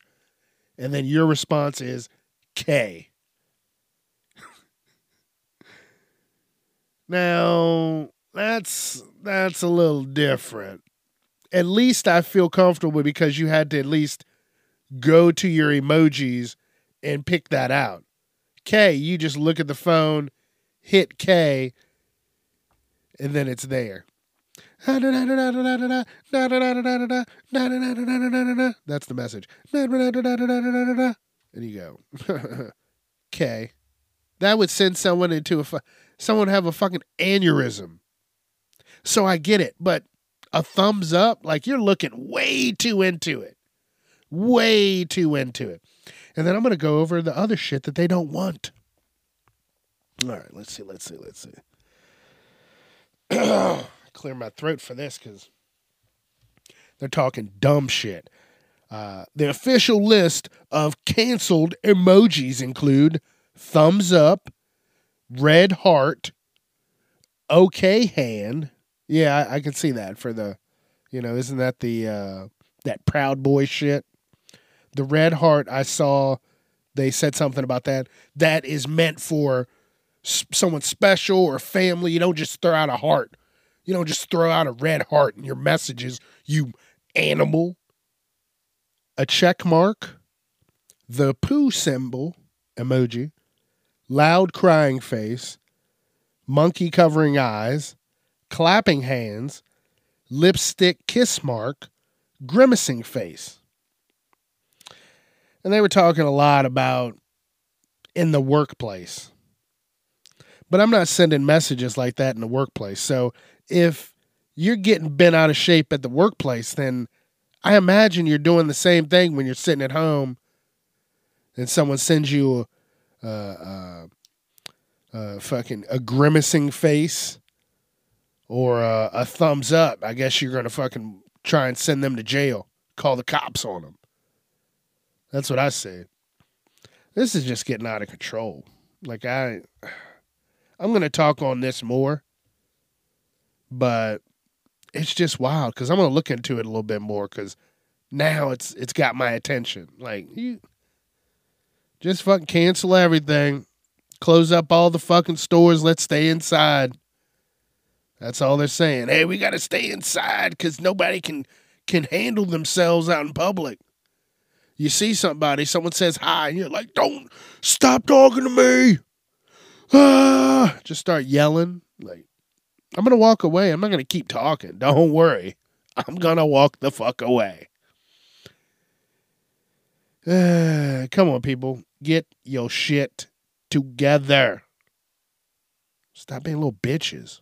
and then your response is K. Now, that's that's a little different. At least I feel comfortable because you had to at least go to your emojis and pick that out. K, you just look at the phone, hit K, and then it's there. That's the message. And you go, K. That would send someone into a... Fu- someone have a fucking aneurysm. So I get it, but a thumbs up, like you're looking way too into it. Way too into it. And then I'm going to go over the other shit that they don't want. All right, let's see, let's see, let's see. Clear my throat for this because they're talking dumb shit. Uh, the official list of canceled emojis include thumbs up, red heart, okay hand. Yeah, I, I can see that for the, you know, isn't that the, uh, that Proud Boy shit? The red heart, I saw they said something about that. That is meant for s- someone special or family. You don't just throw out a heart. You don't just throw out a red heart in your messages, you animal. A check mark, the poo symbol emoji, loud crying face, monkey covering eyes, clapping hands, lipstick kiss mark, grimacing face. And they were talking a lot about in the workplace. But I'm not sending messages like that in the workplace. So if you're getting bent out of shape at the workplace, then I imagine you're doing the same thing when you're sitting at home and someone sends you a Uh, uh, uh, fucking a grimacing face or a, a thumbs up. I guess you're going to fucking try and send them to jail. Call the cops on them. That's what I say. This is just getting out of control. Like I, I'm going to talk on this more, but it's just wild. Cause I'm going to look into it a little bit more. Cause now it's, it's got my attention. Like you, just fucking cancel everything. Close up all the fucking stores. Let's stay inside. That's all they're saying. Hey, we got to stay inside because nobody can, can handle themselves out in public. You see somebody, someone says hi, and you're like, don't stop talking to me. Ah, just start yelling. Like, I'm going to walk away. I'm not going to keep talking. Don't worry. I'm going to walk the fuck away. Uh, come on, people. Get your shit together. Stop being little bitches.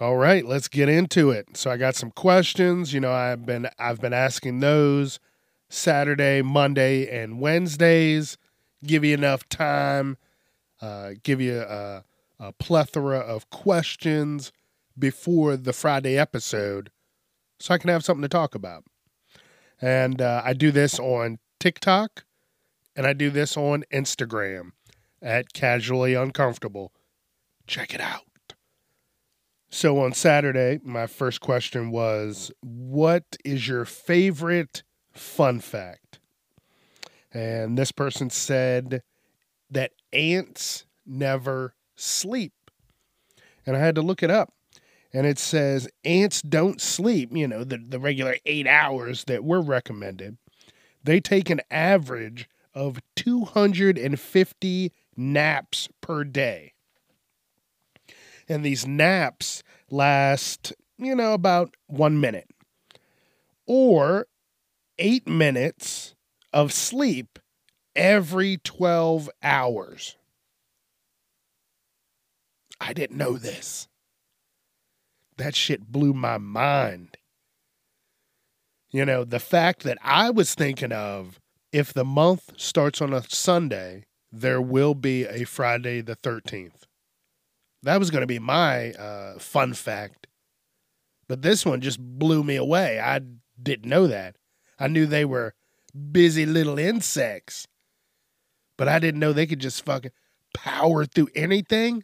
All right, let's get into it. So I got some questions. You know, I've been I've been asking those Saturday, Monday, and Wednesdays. Give you enough time. Uh, give you a, a plethora of questions before the Friday episode, so I can have something to talk about. And uh, I do this on TikTok, and I do this on Instagram at Casually Uncomfortable. Check it out. So on Saturday, my first question was, what is your favorite fun fact? And this person said that ants never sleep. And I had to look it up. And it says ants don't sleep, you know, the, the regular eight hours that were recommended. They take an average of two hundred fifty naps per day. And these naps last, you know, about one minute. Or eight minutes of sleep every twelve hours. I didn't know this. That shit blew my mind. You know, the fact that I was thinking of, if the month starts on a Sunday, there will be a Friday the thirteenth. That was going to be my uh, fun fact. But this one just blew me away. I didn't know that. I knew they were busy little insects, but I didn't know they could just fucking power through anything.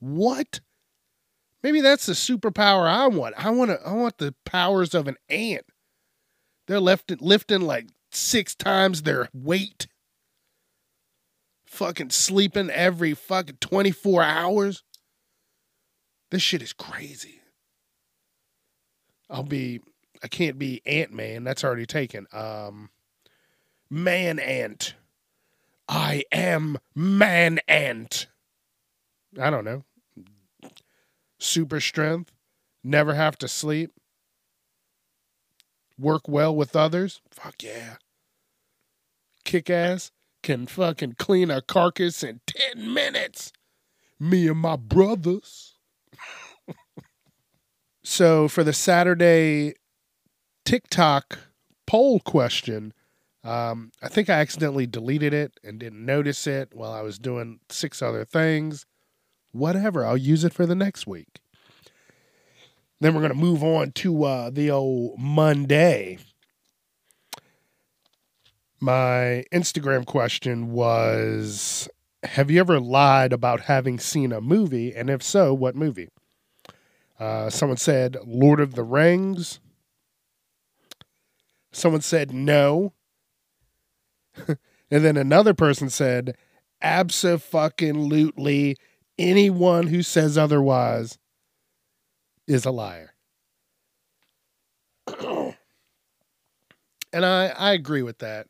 What? Maybe that's the superpower I want. I want to, I want the powers of an ant. They're left, lifting like six times their weight. Fucking sleeping every fucking twenty-four hours. This shit is crazy. I'll be, I can't be Ant-Man. That's already taken. Um, Man-Ant. I am Man-Ant. I don't know. Super strength. Never have to sleep. Work well with others. Fuck yeah. Kick ass. Can fucking clean a carcass in ten minutes. Me and my brothers. So for the Saturday TikTok poll question, um, I think I accidentally deleted it and didn't notice it while I was doing six other things. Whatever, I'll use it for the next week. Then we're going to move on to uh, the old Monday. My Instagram question was, have you ever lied about having seen a movie? And if so, what movie? Uh, someone said, Lord of the Rings. Someone said, no. And then another person said, abso-fucking-lutely, anyone who says otherwise is a liar. And I, I agree with that.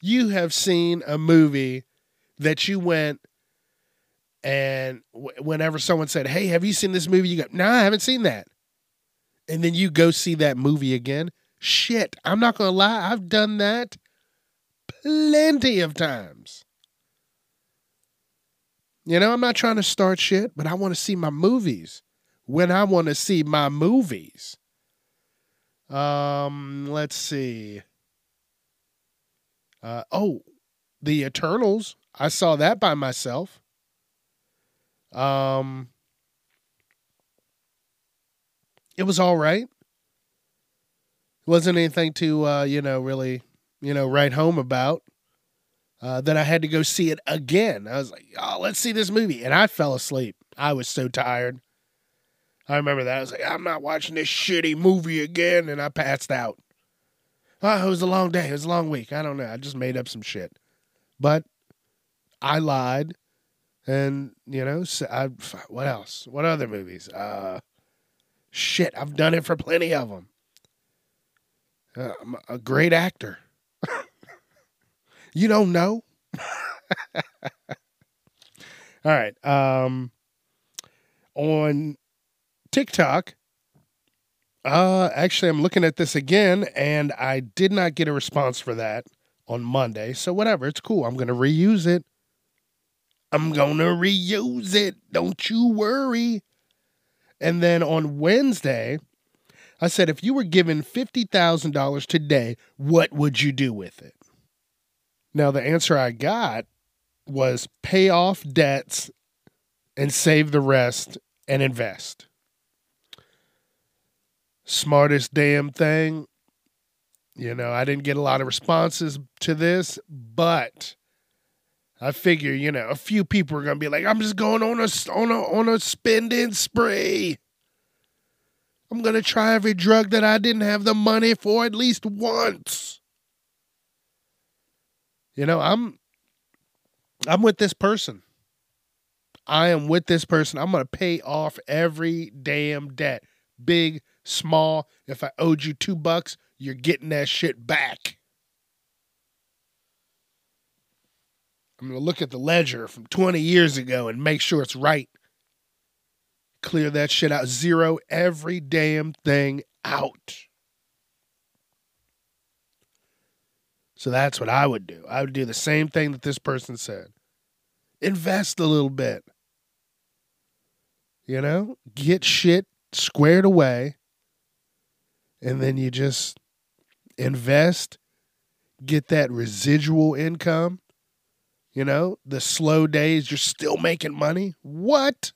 You have seen a movie that you went and w- whenever someone said, hey, have you seen this movie? You go, no, nah, I haven't seen that. And then you go see that movie again. Shit, I'm not going to lie. I've done that plenty of times. You know, I'm not trying to start shit, but I want to see my movies when I want to see my movies. Um, let's see. Uh, oh, the Eternals. I saw that by myself. Um, it was all right. It wasn't anything to, uh, you know, really, you know, write home about. Uh, then I had to go see it again. I was like, oh, let's see this movie. And I fell asleep. I was so tired. I remember that. I was like, I'm not watching this shitty movie again. And I passed out. Oh, it was a long day. It was a long week. I don't know. I just made up some shit. But I lied. And, you know, so I, what else? What other movies? Uh, shit, I've done it for plenty of them. Uh, I'm a great actor. You don't know? All right. Um, on TikTok, uh, actually, I'm looking at this again, and I did not get a response for that on Monday. So whatever, it's cool. I'm going to reuse it. I'm going to reuse it. Don't you worry. And then on Wednesday, I said, if you were given fifty thousand dollars today, what would you do with it? Now, the answer I got was pay off debts and save the rest and invest. Smartest damn thing. You know, I didn't get a lot of responses to this, but I figure, you know, a few people are going to be like, I'm just going on a, on a, on a spending spree. I'm going to try every drug that I didn't have the money for at least once. You know, I'm I'm with this person. I am with this person. I'm going to pay off every damn debt. Big, small. If I owed you two bucks, you're getting that shit back. I'm going to look at the ledger from twenty years ago and make sure it's right. Clear that shit out. Zero every damn thing out. So that's what I would do. I would do the same thing that this person said. Invest a little bit. You know, get shit squared away. And then you just invest, get that residual income, you know, the slow days, you're still making money. What?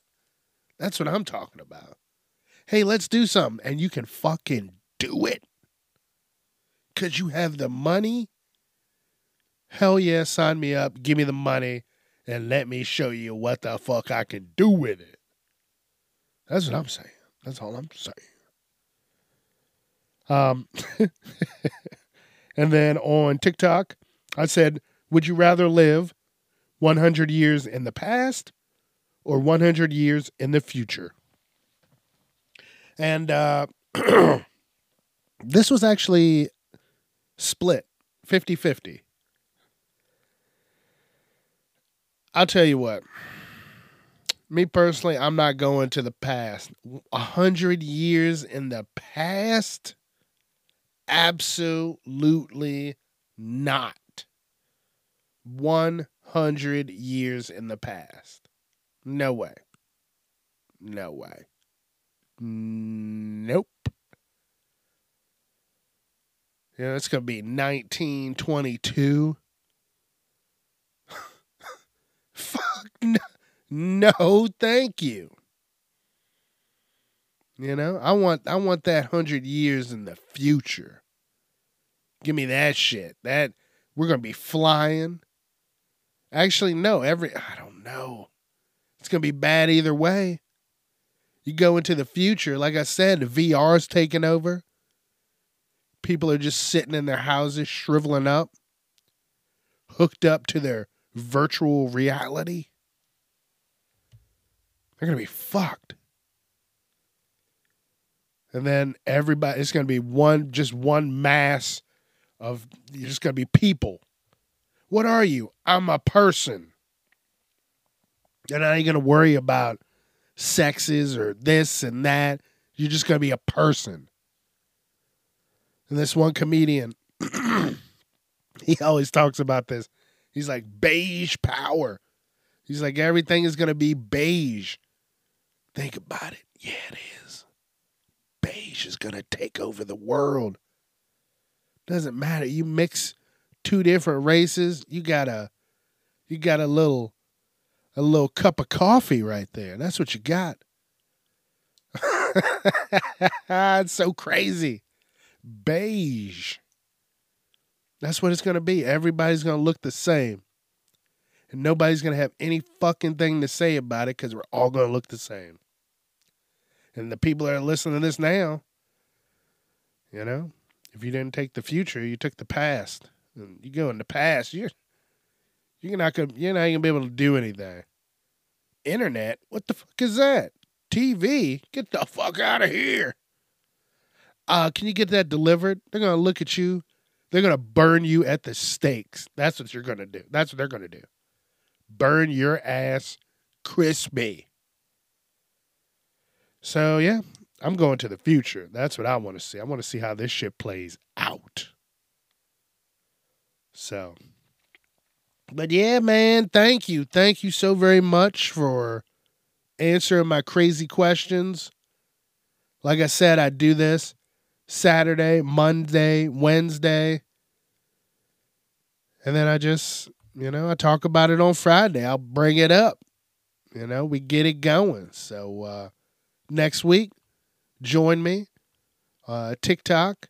That's what I'm talking about. Hey, let's do something. And you can fucking do it. Because you have the money. Hell yeah, sign me up. Give me the money. And let me show you what the fuck I can do with it. That's what I'm saying. That's all I'm saying. Um, and then on TikTok, I said, would you rather live one hundred years in the past or one hundred years in the future? And uh, this was actually split fifty-fifty. I'll tell you what. Me personally, I'm not going to the past. A hundred years in the past? Absolutely not. One hundred years in the past. No way. No way. Nope. Yeah, it's going to be nineteen twenty-two. Fuck no. No, thank you. You know, I want I want that hundred years in the future. Give me that shit. That we're gonna be flying. Actually, no, every I don't know. It's gonna be bad either way. You go into the future, like I said, the V R's taking over. People are just sitting in their houses, shriveling up, hooked up to their virtual reality. They're going to be fucked. And then everybody, it's going to be one, just one mass of, you're just going to be people. What are you? I'm a person. And I ain't going to worry about sexes or this and that. You're just going to be a person. And this one comedian, he always talks about this. He's like, beige power. He's like, everything is going to be beige. Think about it. Yeah, it is. Beige is going to take over the world. Doesn't matter. You mix two different races, you got a you got a little a little cup of coffee right there. That's what you got. It's so crazy. Beige. That's what it's going to be. Everybody's going to look the same. And nobody's going to have any fucking thing to say about it because we're all going to look the same. And the people that are listening to this now, you know, if you didn't take the future, you took the past. And you go in the past, you're, you're not going to you're not going to be able to do anything. Internet? What the fuck is that? T V? Get the fuck out of here. Uh, can you get that delivered? They're going to look at you. They're going to burn you at the stakes. That's what you're going to do. That's what they're going to do. Burn your ass crispy. So, yeah, I'm going to the future. That's what I want to see. I want to see how this shit plays out. So, but yeah, man, thank you. Thank you so very much for answering my crazy questions. Like I said, I do this Saturday, Monday, Wednesday. And then I just... You know, I talk about it on Friday. I'll bring it up. You know, we get it going. So uh, next week, join me uh, TikTok,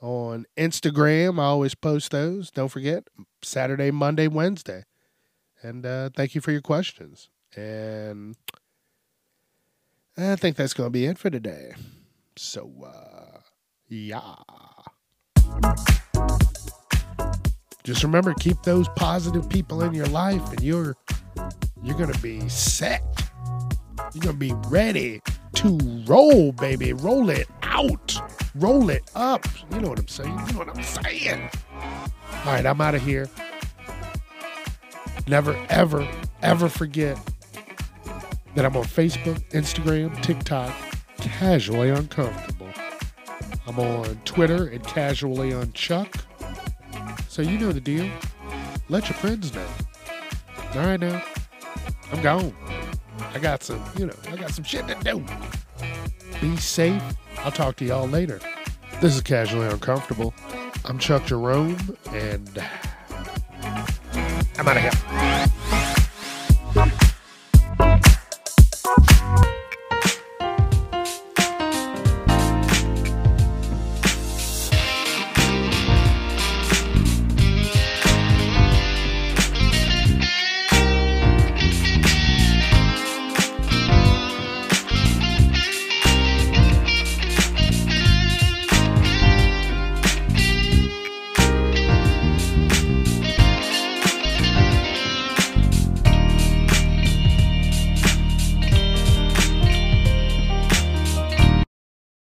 on Instagram. I always post those. Don't forget, Saturday, Monday, Wednesday. And uh, thank you for your questions. And I think that's going to be it for today. So, uh, yeah. Just remember, keep those positive people in your life and you're you're going to be set. You're going to be ready to roll, baby. Roll it out. Roll it up. You know what I'm saying? You know what I'm saying? All right, I'm out of here. Never, ever, ever forget that I'm on Facebook, Instagram, TikTok, Casually Uncomfortable. I'm on Twitter at Casually Unchuck. So you know the deal. Let your friends know. All right now, I'm gone. I got some, you know, I got some shit to do. Be safe. I'll talk to y'all later. This is Casually Uncomfortable. I'm Chuck Jerome, and I'm out of here.